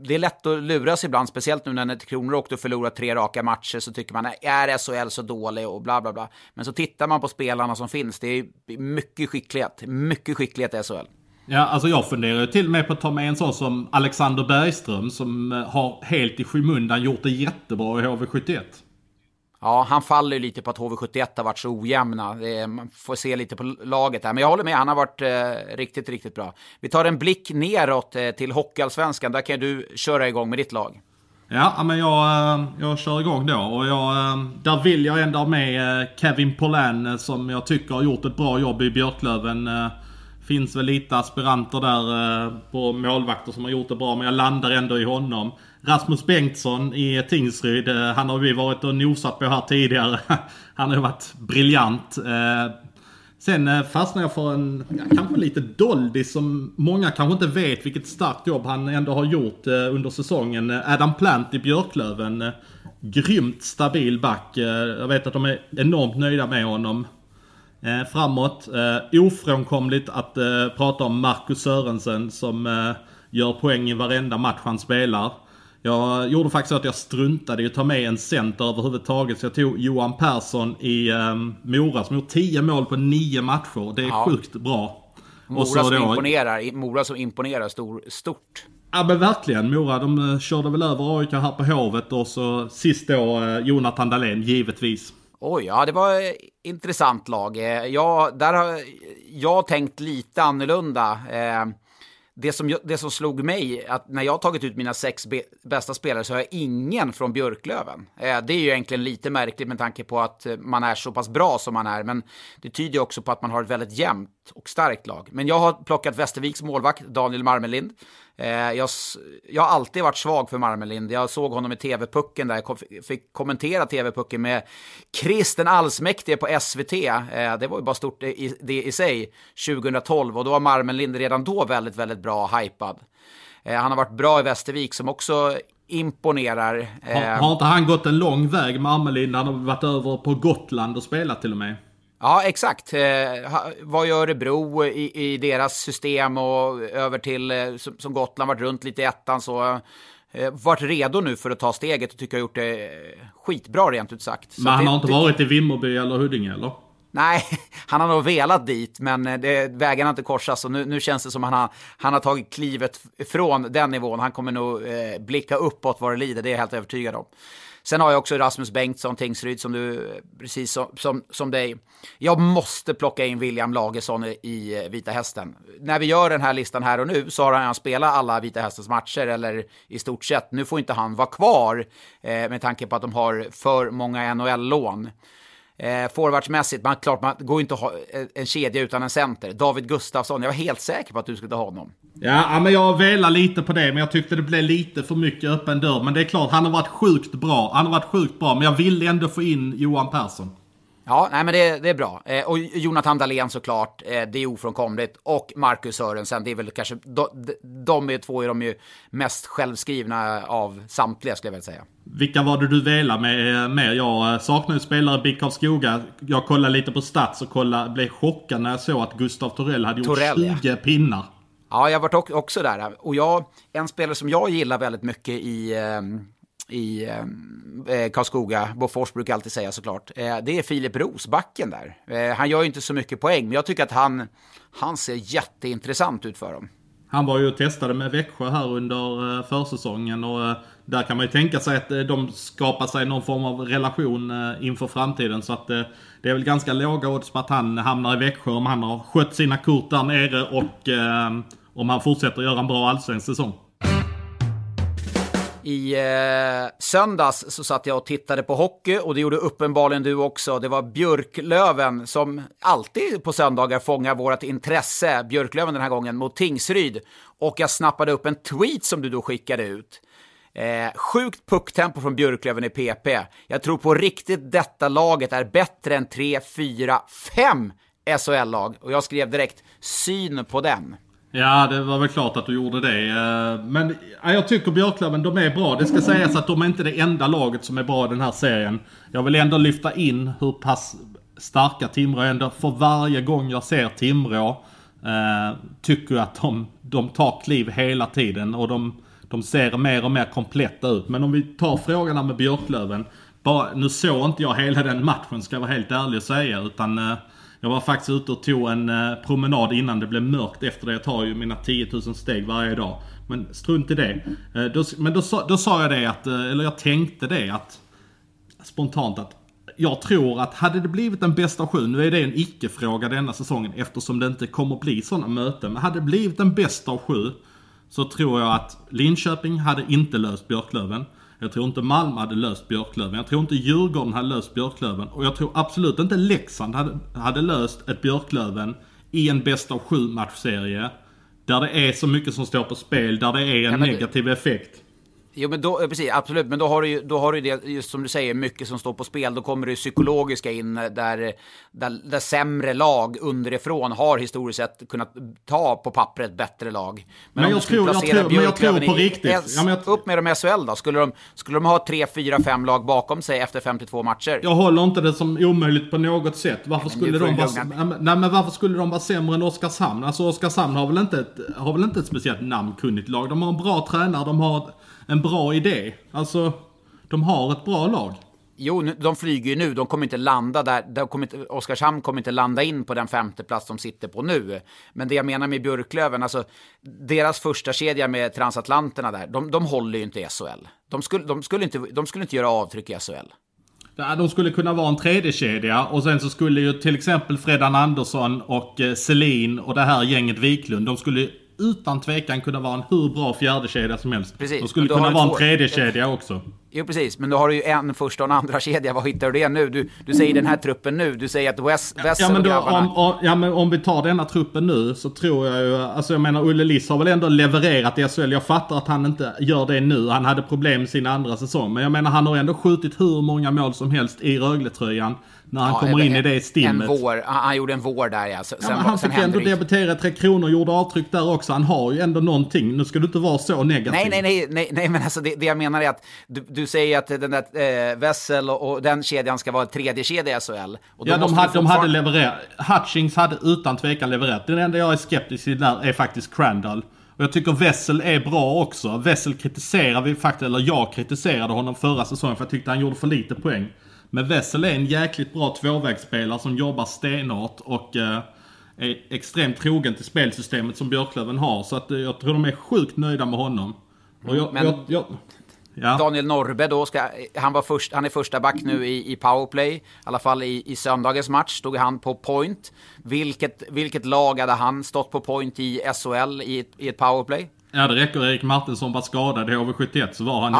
Det är lätt att luras ibland, speciellt nu när Kronor åkte och förlorade 3 raka matcher, så tycker man är SHL så dålig och bla bla bla. Men så tittar man på spelarna som finns, det är mycket skicklighet i SHL. Ja, alltså jag funderar ju till och med på att ta med en sån som Alexander Bergström som har helt i skymundan gjort det jättebra i HV71. Ja, han faller ju lite på att HV71 har varit så ojämna. Man får se lite på laget här. Men jag håller med, han har varit riktigt, riktigt bra. Vi tar en blick neråt till Hockeyallsvenskan. Där kan du köra igång med ditt lag. Ja, men jag kör igång då. Och där vill jag ändå med Kevin Pollan som jag tycker har gjort ett bra jobb i Björklöven. Finns väl lite aspiranter där på målvakter som har gjort det bra, men jag landar ändå i honom. Rasmus Bengtsson i Tingsryd, han har vi varit och nosat på här tidigare. Han har varit briljant. Sen fastnar jag för en kanske lite doldis som många kanske inte vet vilket starkt jobb han ändå har gjort under säsongen. Adam Plant i Björklöven, grymt stabil back. Jag vet att de är enormt nöjda med honom. Framåt, ofrånkomligt att prata om Marcus Sörensen som gör poäng i varenda match han spelar. Jag gjorde faktiskt att jag struntade i att ta med en center överhuvudtaget, så jag tog Johan Persson i Mora som gjort 10 mål på 9 matcher. Det är sjukt bra. Mora som imponerar stort. Ja men verkligen, Mora de körde väl över AIK här på Hovet och så sist då Jonathan Dahlén givetvis. Oj, ja det var ett intressant lag. Där har jag tänkt lite annorlunda. Det som slog mig att när jag tagit ut mina 6 bästa spelare så har jag ingen från Björklöven. Det är ju egentligen lite märkligt med tanke på att man är så pass bra som man är. Men det tyder också på att man har ett väldigt jämnt och starkt lag. Men jag har plockat Västerviks målvakt Daniel Marmelind. Jag har alltid varit svag för Marmelind. Jag såg honom i TV-pucken där. Jag fick kommentera TV-pucken med Kristen Allsmäktige på SVT. Det var ju bara stort i sig 2012. Och då var Marmelind redan då väldigt, väldigt bra och hypad. Han har varit bra i Västervik som också imponerar. Har inte han gått en lång väg, Marmelind? Han har varit över på Gotland och spelat till och med. Ja, exakt. Vad gör Örebro i deras system och över till, som Gotland, varit runt lite i ettan så varit redo nu för att ta steget och tycker jag gjort det skitbra rent ut sagt. Så men han har inte varit i Vimmerby eller Huddinge eller? Nej, han har nog velat dit men vägarna har inte korsats och nu känns det som han har tagit klivet från den nivån. Han kommer nog blicka uppåt vad det lider, det är jag helt övertygad om. Sen har jag också Rasmus Bengtsson, Tingsryd, som du precis som dig. Jag måste plocka in William Lagesson i Vita Hästen. När vi gör den här listan här och nu så har han spelat alla Vita Hästens matcher eller i stort sett. Nu får inte han vara kvar med tanke på att de har för många NHL-lån. Forwardsmässigt, man går inte att ha en kedja utan en center. David Gustafsson, jag var helt säker på att du skulle ta honom. Ja, men jag velar lite på det, men jag tyckte det blev lite för mycket öppen dörr. Men det är klart, han har varit sjukt bra. Men jag ville ändå få in Johan Persson. Ja, nej, men det är bra. Och Jonathan Dahlén såklart, det är ofrånkomligt. Och Marcus Sörensen, det är väl kanske... De är två av de ju mest självskrivna av samtliga, skulle jag väl säga. Vilka var det du velar med? Jag saknar ju spelare i BIK Skoga. Jag kollade lite på stats och blev chockad när jag såg att Gustav Torell hade gjort 20 pinnar. Ja, jag var också där. Och en spelare som jag gillar väldigt mycket i Karlskoga, Bofors brukar jag alltid säga såklart, det är Filip Rosbacken där. Han gör ju inte så mycket poäng, men jag tycker att han ser jätteintressant ut för dem. Han var ju och testade med Växjö här under försäsongen, och där kan man ju tänka sig att de skapar sig någon form av relation inför framtiden, så att det är väl ganska låga odds på att han hamnar i Växjö om han har skött sina kort där nere och om han fortsätter göra en bra allsvensk säsong. I söndags så satt jag och tittade på hockey, och det gjorde uppenbarligen du också. Det var Björklöven som alltid på söndagar fångar vårt intresse, Björklöven den här gången mot Tingsryd. Och jag snappade upp en tweet som du då skickade ut. Sjukt pucktempo från Björklöven i PP. Jag tror på riktigt detta laget är bättre än 3-4-5 SHL-lag. Och jag skrev direkt syn på den. Ja, det var väl klart att du gjorde det. Men jag tycker Björklöven, de är bra. Det ska sägas att de är inte det enda laget som är bra i den här serien. Jag vill ändå lyfta in hur pass starka Timrå är ändå. För varje gång jag ser Timrå tycker jag att de tar kliv hela tiden. Och de ser mer och mer kompletta ut. Men om vi tar frågorna med Björklöven. Nu såg inte jag hela den matchen, ska jag vara helt ärlig och säga. Utan... jag var faktiskt ute och tog en promenad innan det blev mörkt. Efter det jag tar ju mina 10 000 steg varje dag. Men strunt i det. Då sa jag det att, eller jag tänkte det att spontant att jag tror att hade det blivit den bästa sju, nu är det en icke-fråga denna säsongen eftersom det inte kommer bli sådana möten. Men hade det blivit den bästa av sju så tror jag att Linköping hade inte löst Björklöven. Jag tror inte Malmö hade löst Björklöven. Jag tror inte Djurgården hade löst Björklöven. Och jag tror absolut inte Leksand hade löst ett Björklöven i en bästa av 7 matchserie. Där det är så mycket som står på spel. Där det är en negativ effekt. Jo, men då, precis, absolut. Men då har du det, just som du säger, mycket som står på spel. Då kommer det psykologiska in där sämre lag underifrån har historiskt sett kunnat ta på pappret bättre lag. Men jag tror på riktigt. Upp med dem SHL då. Skulle de ha 3-4-5 lag bakom sig efter 52 matcher? Jag håller inte det som omöjligt på något sätt. Varför skulle de vara sämre än Oskarshamn? Alltså Oskarshamn har väl inte ett speciellt namnkunnigt lag. De har en bra tränare, de har en bra idé. Alltså, de har ett bra lag. Jo, de flyger ju nu. De kommer inte landa där. Oskarshamn kommer inte landa in på den 5:e plats de sitter på nu. Men det jag menar med Björklöven, alltså deras första kedja med transatlanterna där, de håller ju inte i SHL. De skulle inte göra avtryck i SHL. De skulle kunna vara en 3:e kedja, och sen så skulle ju till exempel Fredan Andersson och Selin och det här gänget Wiklund, de skulle utan tvekan kunna vara en hur bra 4:e kedja som helst. Precis. De skulle kunna vara en 3:e kedja också. Jo, precis. Men då har du ju en första och en andra kedja. Vad hittar du det nu? Du säger den här truppen nu. Du säger att om vi tar denna truppen nu så tror jag ju... Alltså jag menar, Ulle Liss har väl ändå levererat i SHL. Jag fattar att han inte gör det nu. Han hade problem med sin andra säsong. Men jag menar, han har ändå skjutit hur många mål som helst i Rögletröjan när han kommer in i det stimmet. Han gjorde en vår där, ja. Han fick ändå debitera 3 kronor och gjorde avtryck där också. Han har ju ändå någonting. Nu ska du inte vara så negativ. Nej, men alltså det jag menar är att... Du säger att den där Wessel och den kedjan ska vara 3:e kedja i SHL. Och ja, de hade levererat. Hutchings hade utan tvekan levererat. Den enda jag är skeptisk till där är faktiskt Crandall. Och jag tycker Wessel är bra också. Wessel jag kritiserade honom förra säsongen för jag tyckte han gjorde för lite poäng. Men Wessel är en jäkligt bra tvåvägsspelare som jobbar stenhårt och är extremt trogen till spelsystemet som Björklöven har. Så att, jag tror de är sjukt nöjda med honom. Och Ja. Daniel Norrbe då, han är första back nu i powerplay, i alla fall i söndagens match stod han på point. Vilket lag hade han stått på point i SHL i ett powerplay? Ja, det räcker. Erik Martinsson var skadad i HV71 så var han...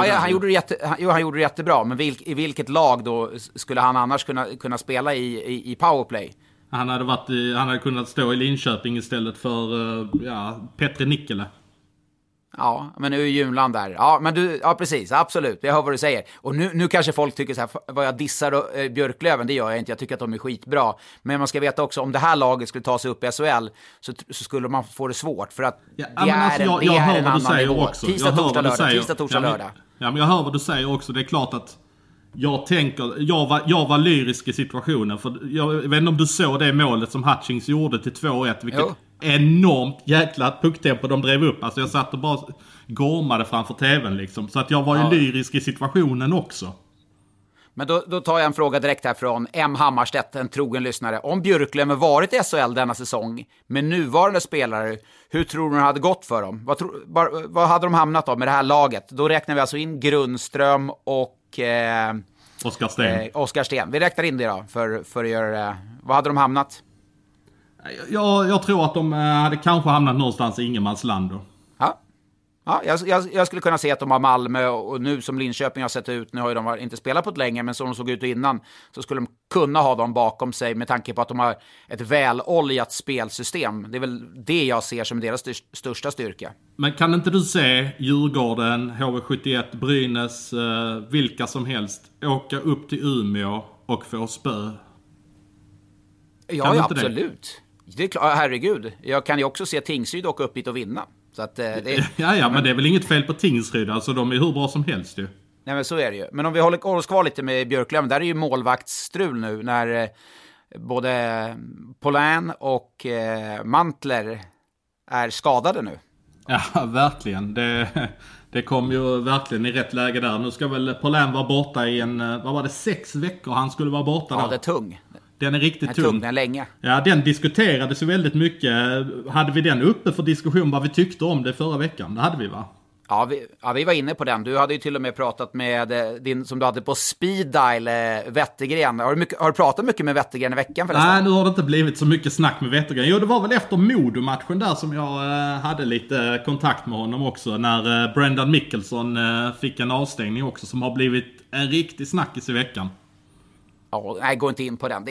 han gjorde det jättebra, men vilket lag då skulle han annars kunna spela i powerplay? Han hade kunnat stå i Linköping istället för Petri Nikkele. Ja, men ur julan där. Ja, men du, ja precis, absolut. Jag hör vad du säger. Och nu kanske folk tycker så här, vad jag dissar Björklöven, det gör jag inte. Jag tycker att de är skitbra. Men man ska veta också, om det här laget skulle ta sig upp i SHL så skulle man få det svårt. För att ja, det är alltså, jag hör vad du säger också. Tisdag, torsdag, lördag. Ja, men jag hör vad du säger också. Det är klart att jag var lyrisk i situationen. För jag vet inte om du såg det målet som Hutchings gjorde till 2-1, vilket... Jo. Enormt jäkla pucktempo de drev upp. Alltså jag satt och bara gormade framför tvn liksom. Så att jag var ju lyrisk i situationen också. Men då tar jag en fråga direkt här från M. Hammarstedt, en trogen lyssnare. Om Björklöven varit i SHL denna säsong med nuvarande spelare, hur tror du det hade gått för dem? Vad hade de hamnat då med det här laget? Då räknar vi alltså in Grundström och... Oskar Sten. Vi räknar in det då för att göra... Vad hade de hamnat? Jag tror att de hade kanske hamnat någonstans i ingenmansland då. Ja, jag skulle kunna se att de har Malmö och nu som Linköping har sett ut, nu har ju de inte spelat på ett länge, men som de såg ut innan så skulle de kunna ha dem bakom sig med tanke på att de har ett väloljat spelsystem. Det är väl det jag ser som deras största styrka. Men kan inte du se Djurgården, HV71, Brynäs, vilka som helst åka upp till Umeå och få spö? Ja, absolut. Det är klart, herregud. Jag kan ju också se Tingsryd åka upp dit och vinna. Så att, men det är väl inget fel på Tingsryd. Alltså de är hur bra som helst ju. Nej, men så är det ju. Men om vi håller oss kvar lite med Björklöven, där är ju målvaktsstrul nu när både Polän och Mantler är skadade nu. Ja, verkligen. Det kom ju verkligen i rätt läge där. Nu ska väl Polän vara borta i 6 veckor han skulle vara borta där. Ja, det är tung. Den är riktigt tung. Den länge. Ja, den diskuterades ju väldigt mycket. Hade vi den uppe för diskussion vad vi tyckte om det förra veckan? Det hade vi, va? Ja, vi var inne på den. Du hade ju till och med pratat med din som du hade på speed dial, Wettergren. Har du pratat mycket med Wettergren i veckan? Nej, nu har det inte blivit så mycket snack med Wettergren. Jo, det var väl efter Modo-matchen där som jag hade lite kontakt med honom också. När Brendan Mickelson fick en avstängning också som har blivit en riktig snackis i veckan. Nej, gå inte in på den.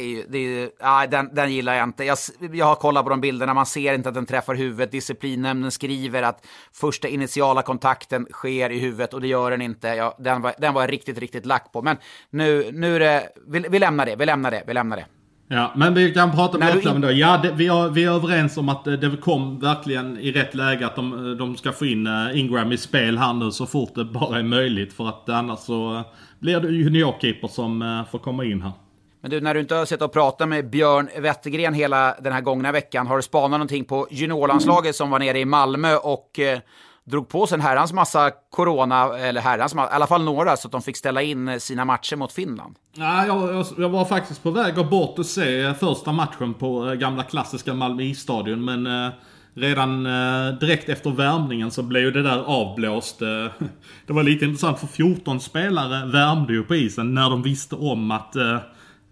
Den gillar jag inte. Jag har kollat på de bilderna. Man ser inte att den träffar huvudet. Disciplinnämnden skriver att första initiala kontakten sker i huvudet och det gör den inte. Den var riktigt, riktigt lack på. Men nu är det, vi lämnar det. Ja, men vi kan prata om Björklöven då. Ja, vi är överens om att det kom verkligen i rätt läge att de ska få in Ingram i spel här nu så fort det bara är möjligt. För att annars så blir det ju juniorkeeper som får komma in här. Men du, när du inte har sett och pratat med Björn Wettergren hela den här gångna veckan, har du spanat någonting på juniorlandslaget som var nere i Malmö och drog på sig en herrans massa corona, eller herrans massa, i alla fall några, så att de fick ställa in sina matcher mot Finland? Ja, jag var faktiskt på väg att bort och se första matchen på gamla klassiska Malmö isstadion, men redan direkt efter värmningen så blev det där avblåst. Det var lite intressant för 14 spelare värmde ju på isen när de visste om att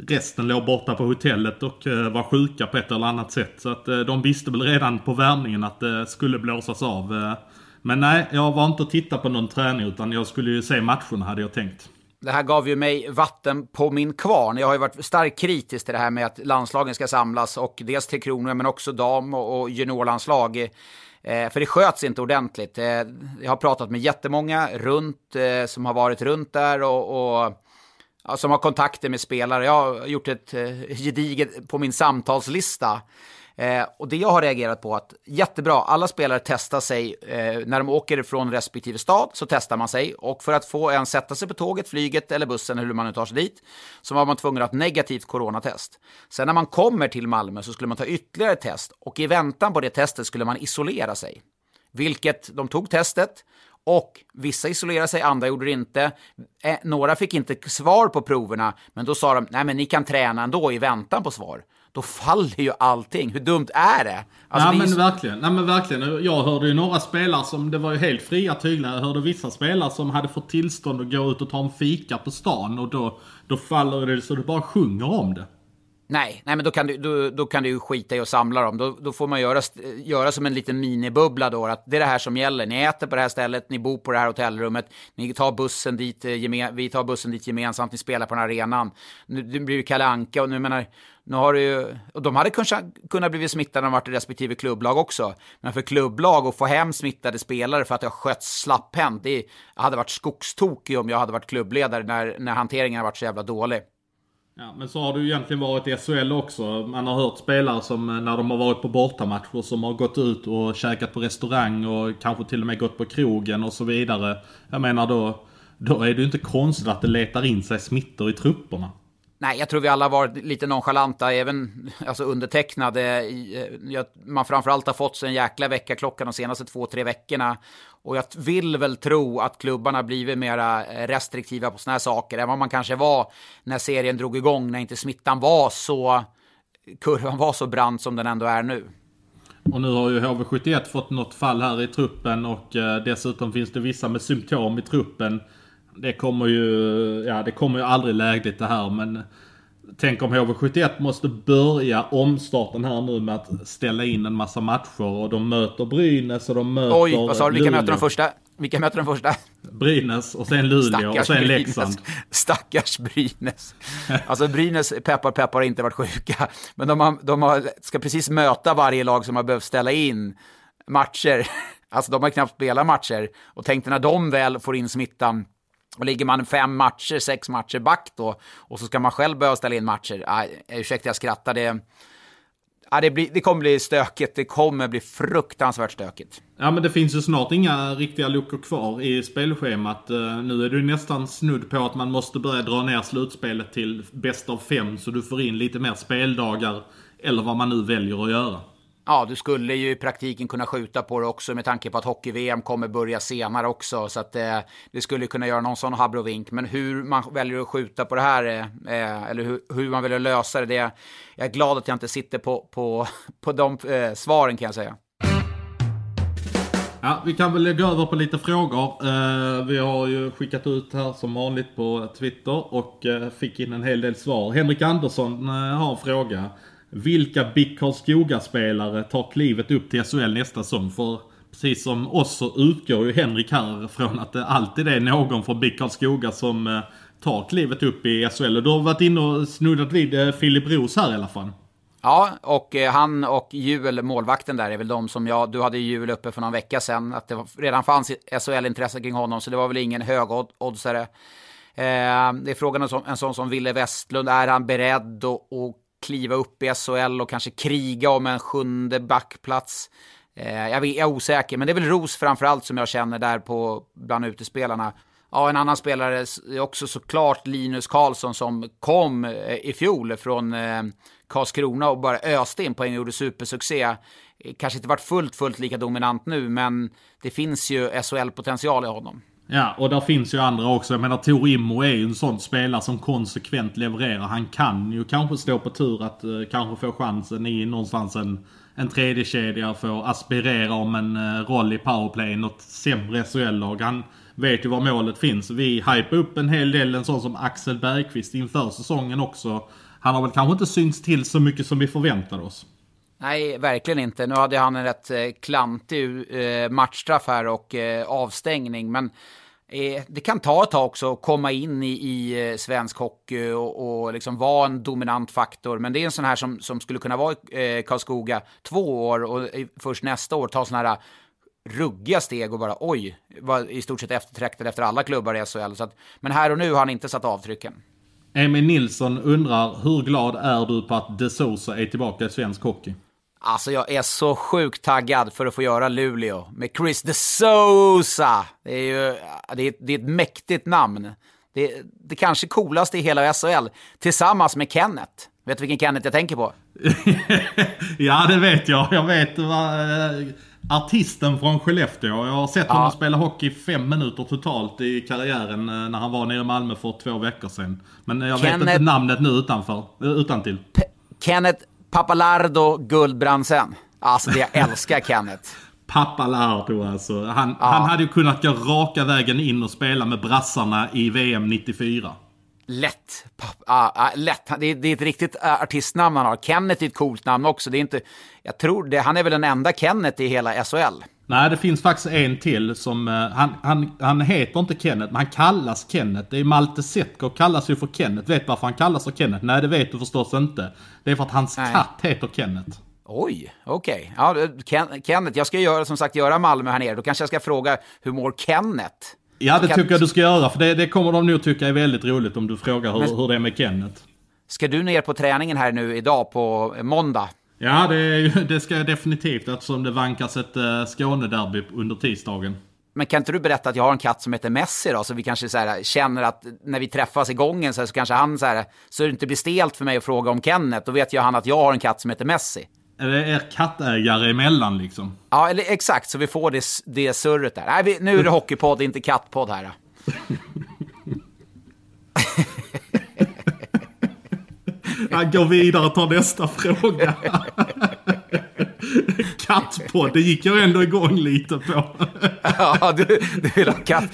resten låg borta på hotellet och var sjuka på ett eller annat sätt. Så att de visste väl redan på värmningen att det skulle blåsas av. Men nej, jag var inte att titta på någon träning utan jag skulle ju se matchen hade jag tänkt. Det här gav ju mig vatten på min kvarn. Jag har ju varit starkt kritisk till det här med att landslagen ska samlas och dels till Kronor men också dam- och juniorlandslag. För det sköts inte ordentligt. Jag har pratat med jättemånga runt som har varit runt där och som har kontakter med spelare. Jag har gjort ett gediget på min samtalslista. Och det jag har reagerat på att jättebra, alla spelare testar sig när de åker från respektive stad så testar man sig och för att få en sätta sig på tåget, flyget eller bussen eller hur man nu tar sig dit så var man tvungen att ha ett negativt coronatest. Sen när man kommer till Malmö så skulle man ta ytterligare test och i väntan på det testet skulle man isolera sig. Vilket de tog testet och vissa isolerade sig, andra gjorde det inte. Några fick inte svar på proverna men då sa de, nej men ni kan träna ändå i väntan på svar. Då faller ju allting. Hur dumt är det? Alltså, Nej men verkligen. Jag hörde ju några spelare som, det var ju helt fria tyglar. Jag hörde vissa spelare som hade fått tillstånd att gå ut och ta en fika på stan. Och då faller det så du bara sjunger om det. Nej, men då kan du ju skita i och samla dem. Då får man göra som en liten minibubbla då, att det är det här som gäller. Ni äter på det här stället, ni bor på det här hotellrummet, ni tar bussen dit, vi tar bussen dit gemensamt, ni spelar på den här arenan. Nu blir ju Kalle Anka, och nu har det ju, och de hade kunnat blivit smittade när de varit i respektive klubblag också. Men för klubblag att få hem smittade spelare för att jag skött slapphänt, det hade varit skogstokig om jag hade varit klubbledare när hanteringen har varit så jävla dålig. Ja, men så har det ju egentligen varit i SHL också. Man har hört spelare som när de har varit på bortamatcher som har gått ut och käkat på restaurang och kanske till och med gått på krogen och så vidare. Jag menar då är det ju inte konstigt att det letar in sig smittor i trupperna. Nej, jag tror vi alla varit lite nonchalanta, även alltså undertecknade. Man framförallt har fått sig en jäkla vecka klockan de senaste 2-3 veckorna. Och jag vill väl tro att klubbarna blivit mer restriktiva på såna här saker än vad man kanske var när serien drog igång, när inte smittan var så, kurvan var så brant som den ändå är nu. Och nu har ju HV71 fått något fall här i truppen, och dessutom finns det vissa med symptom i truppen. Det kommer ju aldrig lägligt det här, men tänk om HV71 måste börja omstarten här nu med att ställa in en massa matcher, och de möter Brynäs och de möter Luleå. Oj, vad sa du? Vilka möter de första? Brynäs och sen Luleå. Stackars och sen Brynäs. Leksand. Stackars Brynäs. Alltså Brynäs, peppar har inte varit sjuka, men de ska precis möta varje lag som har behövt ställa in matcher. Alltså de har knappt spelat matcher, och tänkte när de väl får in smittan, och ligger man 5-6 matcher back då, och så ska man själv börja ställa in matcher. Ursäkta, jag skrattar. Det kommer bli stökigt. Det kommer bli fruktansvärt stökigt. Ja, men det finns ju snart inga riktiga luckor kvar i spelschemat. Nu är det nästan snudd på att man måste börja dra ner slutspelet till bäst av 5, så du får in lite mer speldagar eller vad man nu väljer att göra. Ja, du skulle ju i praktiken kunna skjuta på det också, med tanke på att hockey-VM kommer börja senare också, så att det skulle kunna göra någon sån habrovink. Men hur man väljer att skjuta på det här eller hur man väljer att lösa det, jag är glad att jag inte sitter på de svaren, kan jag säga. Ja, vi kan väl gå över på lite frågor. Vi har ju skickat ut här som vanligt på Twitter och fick in en hel del svar. Henrik Andersson har en fråga. Vilka BIK Karlskoga-spelare tar klivet upp till SHL nästa säsong? För precis som oss så utgår ju Henrik här från att det alltid är någon från BIK Karlskoga som tar klivet upp i SHL. Och du har varit inne och snuddat vid Filip Roos här i alla fall. Ja, och han och Juel, målvakten där, är väl de som du hade Juel uppe för någon vecka sedan. Att det redan fanns SHL-intresse kring honom, så det var väl ingen högoddsare. Det är frågan om en sån som Ville Westlund. Är han beredd och kliva upp i SHL och kanske kriga om en 7:e backplats? Jag är osäker, men det är väl Ros framförallt som jag känner där bland utespelarna. Ja, en annan spelare är också såklart Linus Karlsson, som kom i fjol från Karlskrona och bara öste in poäng och gjorde supersuccé. Kanske inte varit fullt lika dominant nu, men det finns ju SHL-potential i honom. Ja, och där finns ju andra också. Jag menar, Tor Immo är ju en sån spelare som konsekvent levererar. Han kan ju kanske stå på tur att kanske få chansen i någonstans en tredje kedja för att aspirera om en roll i powerplay, något sämre SHL-lag. Han vet ju var målet finns. Vi hypar upp en hel del en sån som Axel Bergqvist inför säsongen också. Han har väl kanske inte synts till så mycket som vi förväntar oss. Nej, verkligen inte. Nu hade han en rätt klantig matchstraff här och avstängning, men det kan ta ett tag också att komma in i svensk hockey och liksom vara en dominant faktor. Men det är en sån här som skulle kunna vara i Karlskoga 2 år, och först nästa år ta sån här ruggiga steg och bara var i stort sett eftertraktad efter alla klubbar i SHL. Så att, men här och nu har han inte satt avtrycken. Emil Nilsson undrar, hur glad är du på att DeSousa är tillbaka i svensk hockey? Alltså jag är så sjukt taggad för att få göra Luleå med Chris DeSousa. Det är ett mäktigt namn. Det kanske coolaste i hela SHL, tillsammans med Kenneth. Vet du vilken Kenneth jag tänker på? Ja, det vet jag. Jag vet artisten från Skellefteå. Jag har sett honom spela hockey 5 minuter totalt i karriären när han var nere i Malmö för 2 veckor sedan. Men jag vet inte namnet nu utantill. Kenneth Papalardo Guldbrandsen. Alltså det jag älskar Kenneth. Papalardo alltså. Han hade ju kunnat gå raka vägen in och spela med brassarna i VM 94. Lätt. Lätt. Det är ett riktigt artistnamn han har. Kenneth är ett coolt namn också. Det är inte, jag tror det, han är väl den enda Kenneth i hela SHL. Nej, det finns faktiskt en till som han heter inte Kenneth, men han kallas Kenneth. Det är Malte Zetko, kallas ju för Kenneth. Vet du varför han kallas för Kenneth? Nej, det vet du förstås inte. Det är för att hans katt heter Kenneth. Oj, okej. Okay. Ja, Kenneth, jag ska göra Malmö här nere. Då kanske jag ska fråga hur mår Kenneth? Ja, det tycker jag du ska göra, för det kommer de nog tycka är väldigt roligt om du frågar hur det är med Kenneth. Ska du ner på träningen här nu idag på måndag? Ja, det ska jag definitivt, eftersom det vankas ett Skånederby under tisdagen. Men kan inte du berätta att jag har en katt som heter Messi då, så vi kanske så här känner att när vi träffas i gången så kanske han så det inte blir stelt för mig att fråga om Kenneth. Då vet ju han att jag har en katt som heter Messi. Eller är kattägare emellan liksom? Ja, eller, exakt, så vi får det surret där. Nej, nu är det hockeypodd, inte kattpodd här. Han går vidare och tar nästa fråga. Kattpodd, det gick jag ändå igång lite på. Ja, du vill ha katt.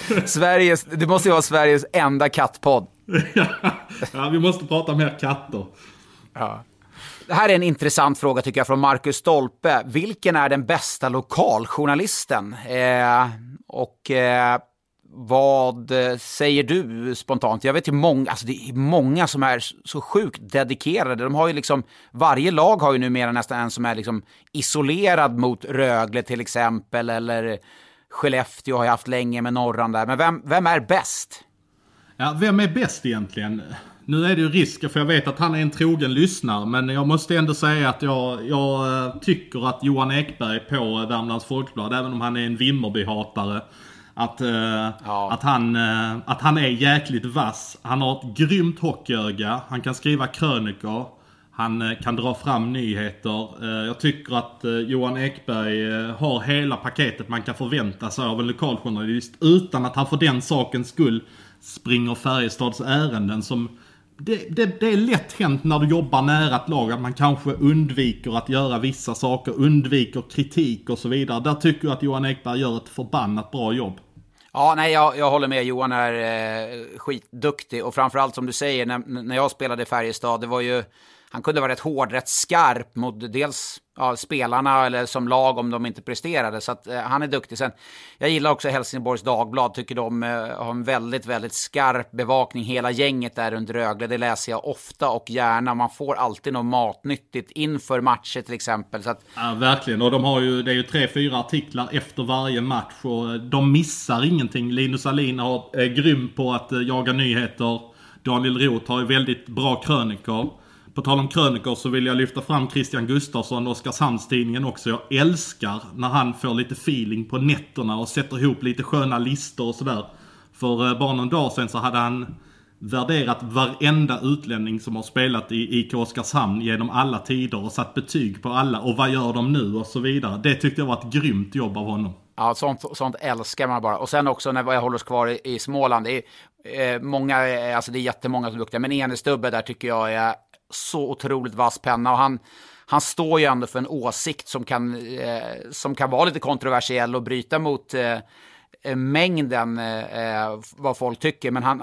Det måste ju vara Sveriges enda kattpodd. Ja, vi måste prata mer katter. Ja. Det här är en intressant fråga tycker jag från Marcus Stolpe. Vilken är den bästa lokaljournalisten? Vad säger du spontant? Jag vet ju många, alltså det är många som är så sjukt dedikerade. De har ju liksom, varje lag har ju numera nästan en som är liksom isolerad mot Rögle till exempel, eller Skellefteå har jag haft länge med Norran där. Men vem är bäst? Ja, vem är bäst egentligen? Nu är det ju risker, för jag vet att han är en trogen lyssnare, men jag måste ändå säga att jag tycker att Johan Ekberg på Värmlands Folkblad, även om han är en Vimmerby-hatare, att han är jäkligt vass. Han har ett grymt hockeyöga, han kan skriva krönikor, han kan dra fram nyheter. Jag tycker att Johan Ekberg har hela paketet man kan förvänta sig av en lokaljournalist, utan att han för den sakens skull springer Färjestads ärenden som... Det är lätt hänt när du jobbar nära ett lag att man kanske undviker att göra vissa saker, undviker kritik och så vidare. Där tycker jag att Johan Ekberg gör ett förbannat bra jobb. Ja, nej, jag håller med. Johan är skitduktig, och framförallt som du säger, när jag spelade i Färjestad, det var ju, han kunde vara rätt hård, rätt skarp mot dels spelarna eller som lag om de inte presterade, så att han är duktig. Sen, jag gillar också Helsingborgs Dagblad, tycker de har en väldigt, väldigt skarp bevakning, hela gänget där under Rögle, det läser jag ofta och gärna. Man får alltid något matnyttigt inför matcher till exempel. Så att... Ja, verkligen, och de har ju, det är ju 3-4 artiklar efter varje match och de missar ingenting. Linus Alin är grym på att jaga nyheter, Daniel Roth har ju väldigt bra krönikor. På tal om krönikor så vill jag lyfta fram Christian Gustafsson och Oskarshamnstidningen också. Jag älskar när han får lite feeling på nätterna och sätter ihop lite sköna listor och sådär. För bara någon dag sedan så hade han värderat varenda utlänning som har spelat i IK Oskarshamn genom alla tider och satt betyg på alla. Och vad gör de nu och så vidare. Det tyckte jag var ett grymt jobb av honom. Ja, sånt älskar man bara. Och sen också när jag håller oss kvar i Småland. Det är, många, alltså det är jättemånga som luktar. Men Enestubbe där tycker jag är... så otroligt vass penna, och han står ju ändå för en åsikt som kan vara lite kontroversiell och bryta mot mängden vad folk tycker, men han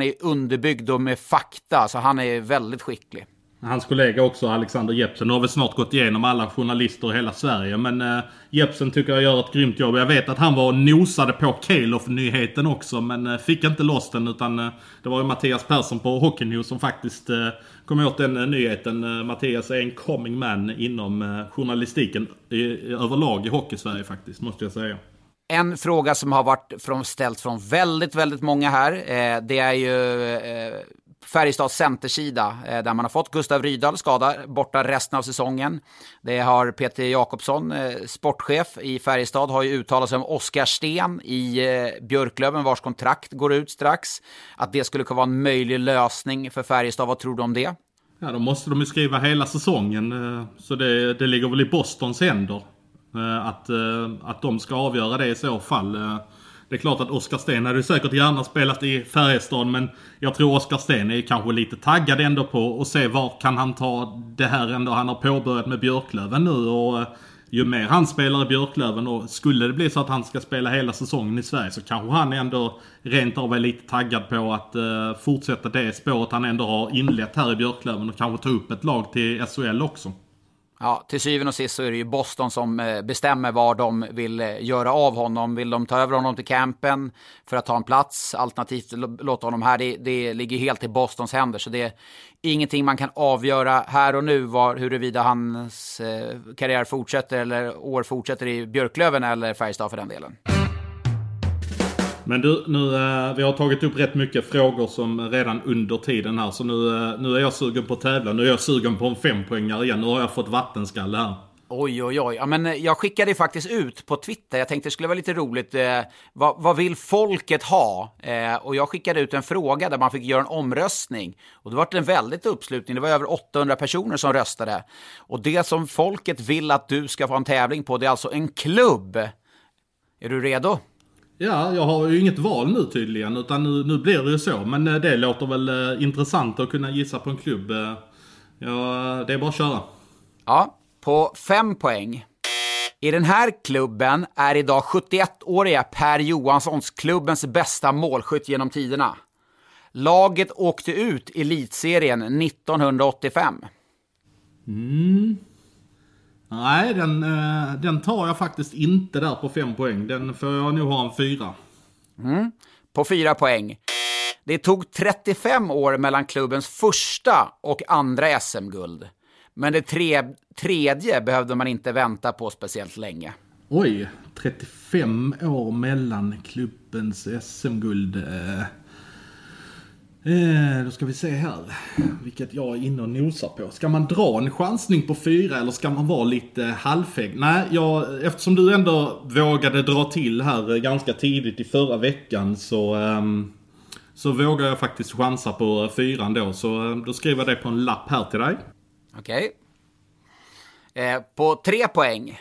är underbyggd och med fakta, så han är väldigt skicklig. Hans kollega också, Alexander Jepsen. Nu har vi snart gått igenom alla journalister i hela Sverige, men Jepsen tycker jag gör ett grymt jobb. Jag vet att han var nosade på Calof-nyheten också, men fick inte loss den, utan det var ju Mattias Persson på Hockey News som faktiskt kom åt den nyheten. Mattias är en coming man inom journalistiken överlag i Hockey-Sverige faktiskt, måste jag säga. En fråga som har varit ställt från väldigt, väldigt många här, det är ju... Färjestads centersida, där man har fått Gustav Rydahl skada borta resten av säsongen. Det har Peter Jakobsson, sportchef i Färjestad, har ju uttalat sig om Oskar Sten i Björklöven, vars kontrakt går ut strax. Att det skulle kunna vara en möjlig lösning för Färjestad, vad tror du om det? Ja, då måste de ju skriva hela säsongen, så det ligger väl i Bostons händer att de ska avgöra det i så fall. Det är klart att Oskar Sten hade säkert gärna spelat i Färjestad, men jag tror Oskar Sten är kanske lite taggad ändå på och se var kan han ta det här ändå han har påbörjat med Björklöven nu, och ju mer han spelar i Björklöven, och skulle det bli så att han ska spela hela säsongen i Sverige, så kanske han ändå rent av är lite taggad på att fortsätta det spåret han ändå har inlett här i Björklöven, och kanske ta upp ett lag till SHL också. Ja, till syvende och sist så är det ju Boston som bestämmer var de vill göra av honom. Vill de ta över honom till campen för att ta en plats, alternativt låta honom här, det ligger helt i Bostons händer. Så det är ingenting man kan avgöra här och nu huruvida hans karriär fortsätter eller år fortsätter i Björklöven eller Färjestad för den delen. Men du, nu, vi har tagit upp rätt mycket frågor som redan under tiden här. Så nu är jag sugen på att tävla. Nu är jag sugen på en 5-poängare igen. Nu har jag fått vattenskalle här. Oj. Ja, men jag skickade faktiskt ut på Twitter. Jag tänkte det skulle vara lite roligt. Vad vill folket ha? Och jag skickade ut en fråga där man fick göra en omröstning. Och det var en väldigt uppslutning. Det var över 800 personer som röstade. Och det som folket vill att du ska få en tävling på, det är alltså en klubb. Är du redo? Ja, jag har ju inget val nu tydligen, utan nu blir det ju så. Men det låter väl intressant att kunna gissa på en klubb. Ja, det är bara att köra. Ja, på 5 poäng. I den här klubben är idag 71-åriga Per Johanssons klubbens bästa målskytt genom tiderna. Laget åkte ut i elitserien 1985. Nej, den tar jag faktiskt inte där på 5 poäng. Den får jag nog ha en 4. På 4 poäng. Det tog 35 år mellan klubbens första och andra SM-guld. Men det tredje behövde man inte vänta på speciellt länge. Oj, 35 år mellan klubbens SM-guld. Då ska vi se här vilket jag är inne och nosar på. Ska man dra en chansning på 4 eller ska man vara lite halvfägg? Nej, eftersom du ändå vågade dra till här ganska tidigt i förra veckan, så vågar jag faktiskt chansa på 4 då. Så då skriver jag det på en lapp här till dig. Okej. På 3 poäng.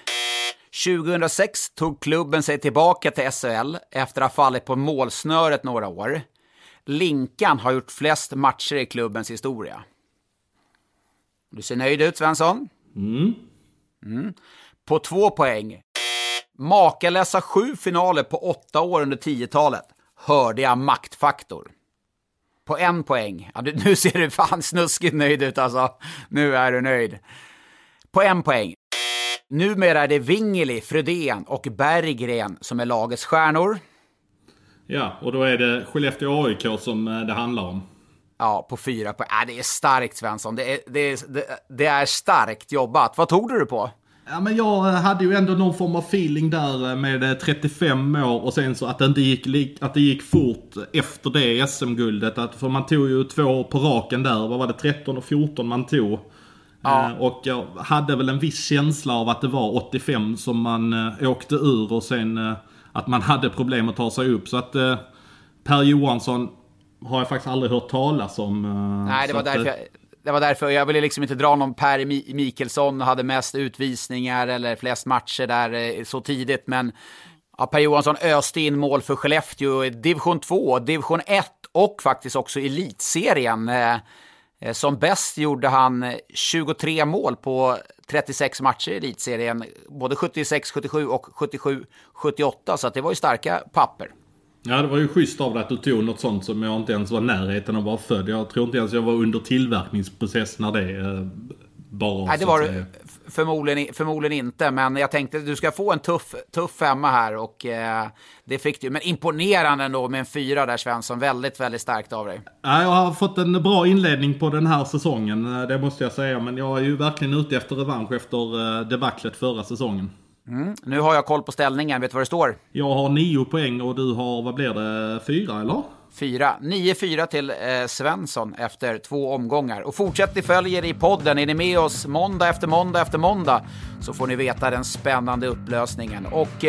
2006 tog klubben sig tillbaka till SHL efter att ha fallit på målsnöret några år. Linkan har gjort flest matcher i klubbens historia. Du ser nöjd ut, Svensson. På 2 poäng. Makalösa 7 finaler på 8 år under 10-talet. Hörde jag maktfaktor. På 1 poäng. Ja, nu ser du fan snuskigt nöjd ut alltså. Nu är du nöjd. På 1 poäng. Numera är det Vingeli, Frödén och Berggren som är lagets stjärnor. Ja, och då är det Skellefteå AIK som det handlar om. Ja, på 4 poäng. Det är starkt, Svensson. Det är starkt jobbat. Vad tog du på? Ja, men jag hade ju ändå någon form av feeling där med 35 år och sen så att det gick fort efter det SM-guldet. För man tog ju 2 år på raken där. Vad var det? 13 och 14 man tog. Ja. Och jag hade väl en viss känsla av att det var 85 som man åkte ur och sen... att man hade problem att ta sig upp. Så att Per Johansson har jag faktiskt aldrig hört talas om. Nej, det var därför. Jag ville liksom inte dra någon Per Mikkelsson. Hade mest utvisningar eller flest matcher där så tidigt. Men ja, Per Johansson öste in mål för Skellefteå i Division 2, Division 1 och faktiskt också elitserien. Som bäst gjorde han 23 mål på 36 matcher i elitserien, både 76, 77 och 77, 78. Så att det var ju starka papper. Ja, det var ju schysst av att du tog något sånt som jag inte ens var närheten av att vara född. Jag tror inte ens jag var under tillverkningsprocess när det bara... Nej, det var du förmodligen inte. Men jag tänkte att du ska få en tuff 5 här och det fick du. Men imponerande ändå med en 4 där, Svensson. Väldigt, väldigt starkt av dig. Ja, jag har fått en bra inledning på den här säsongen, det måste jag säga. Men jag är ju verkligen ute efter revansch efter debaclet förra säsongen. Nu har jag koll på ställningen. Vet du vad det står? Jag har 9 poäng och du har, vad blir det, 4 eller? 4. 9-4 till Svensson efter 2 omgångar. Och fortsätt ni följer i podden. Är ni med oss måndag efter måndag efter måndag, så får ni veta den spännande upplösningen. Och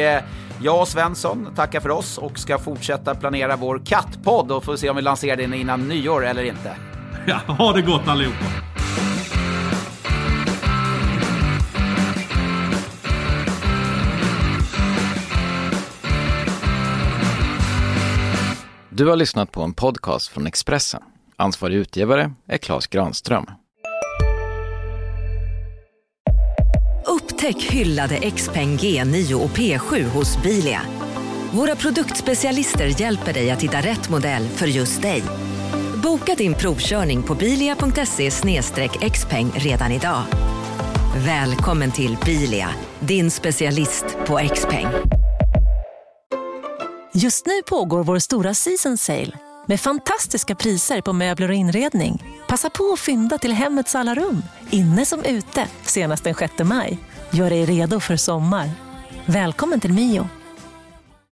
jag och Svensson tackar för oss och ska fortsätta planera vår kattpodd. Och får se om vi lanserar den innan nyår eller inte. Ja, ha det gott allihopa. Du har lyssnat på en podcast från Expressen. Ansvarig utgivare är Claes Granström. Upptäck hyllade XPeng G9 och P7 hos Bilia. Våra produktspecialister hjälper dig att hitta rätt modell för just dig. Boka din provkörning på bilia.se/xpeng redan idag. Välkommen till Bilia, din specialist på XPeng. Just nu pågår vår stora season sale med fantastiska priser på möbler och inredning. Passa på att fynda till hemmets alla rum, inne som ute, senast den 6 maj. Gör dig redo för sommar. Välkommen till Mio.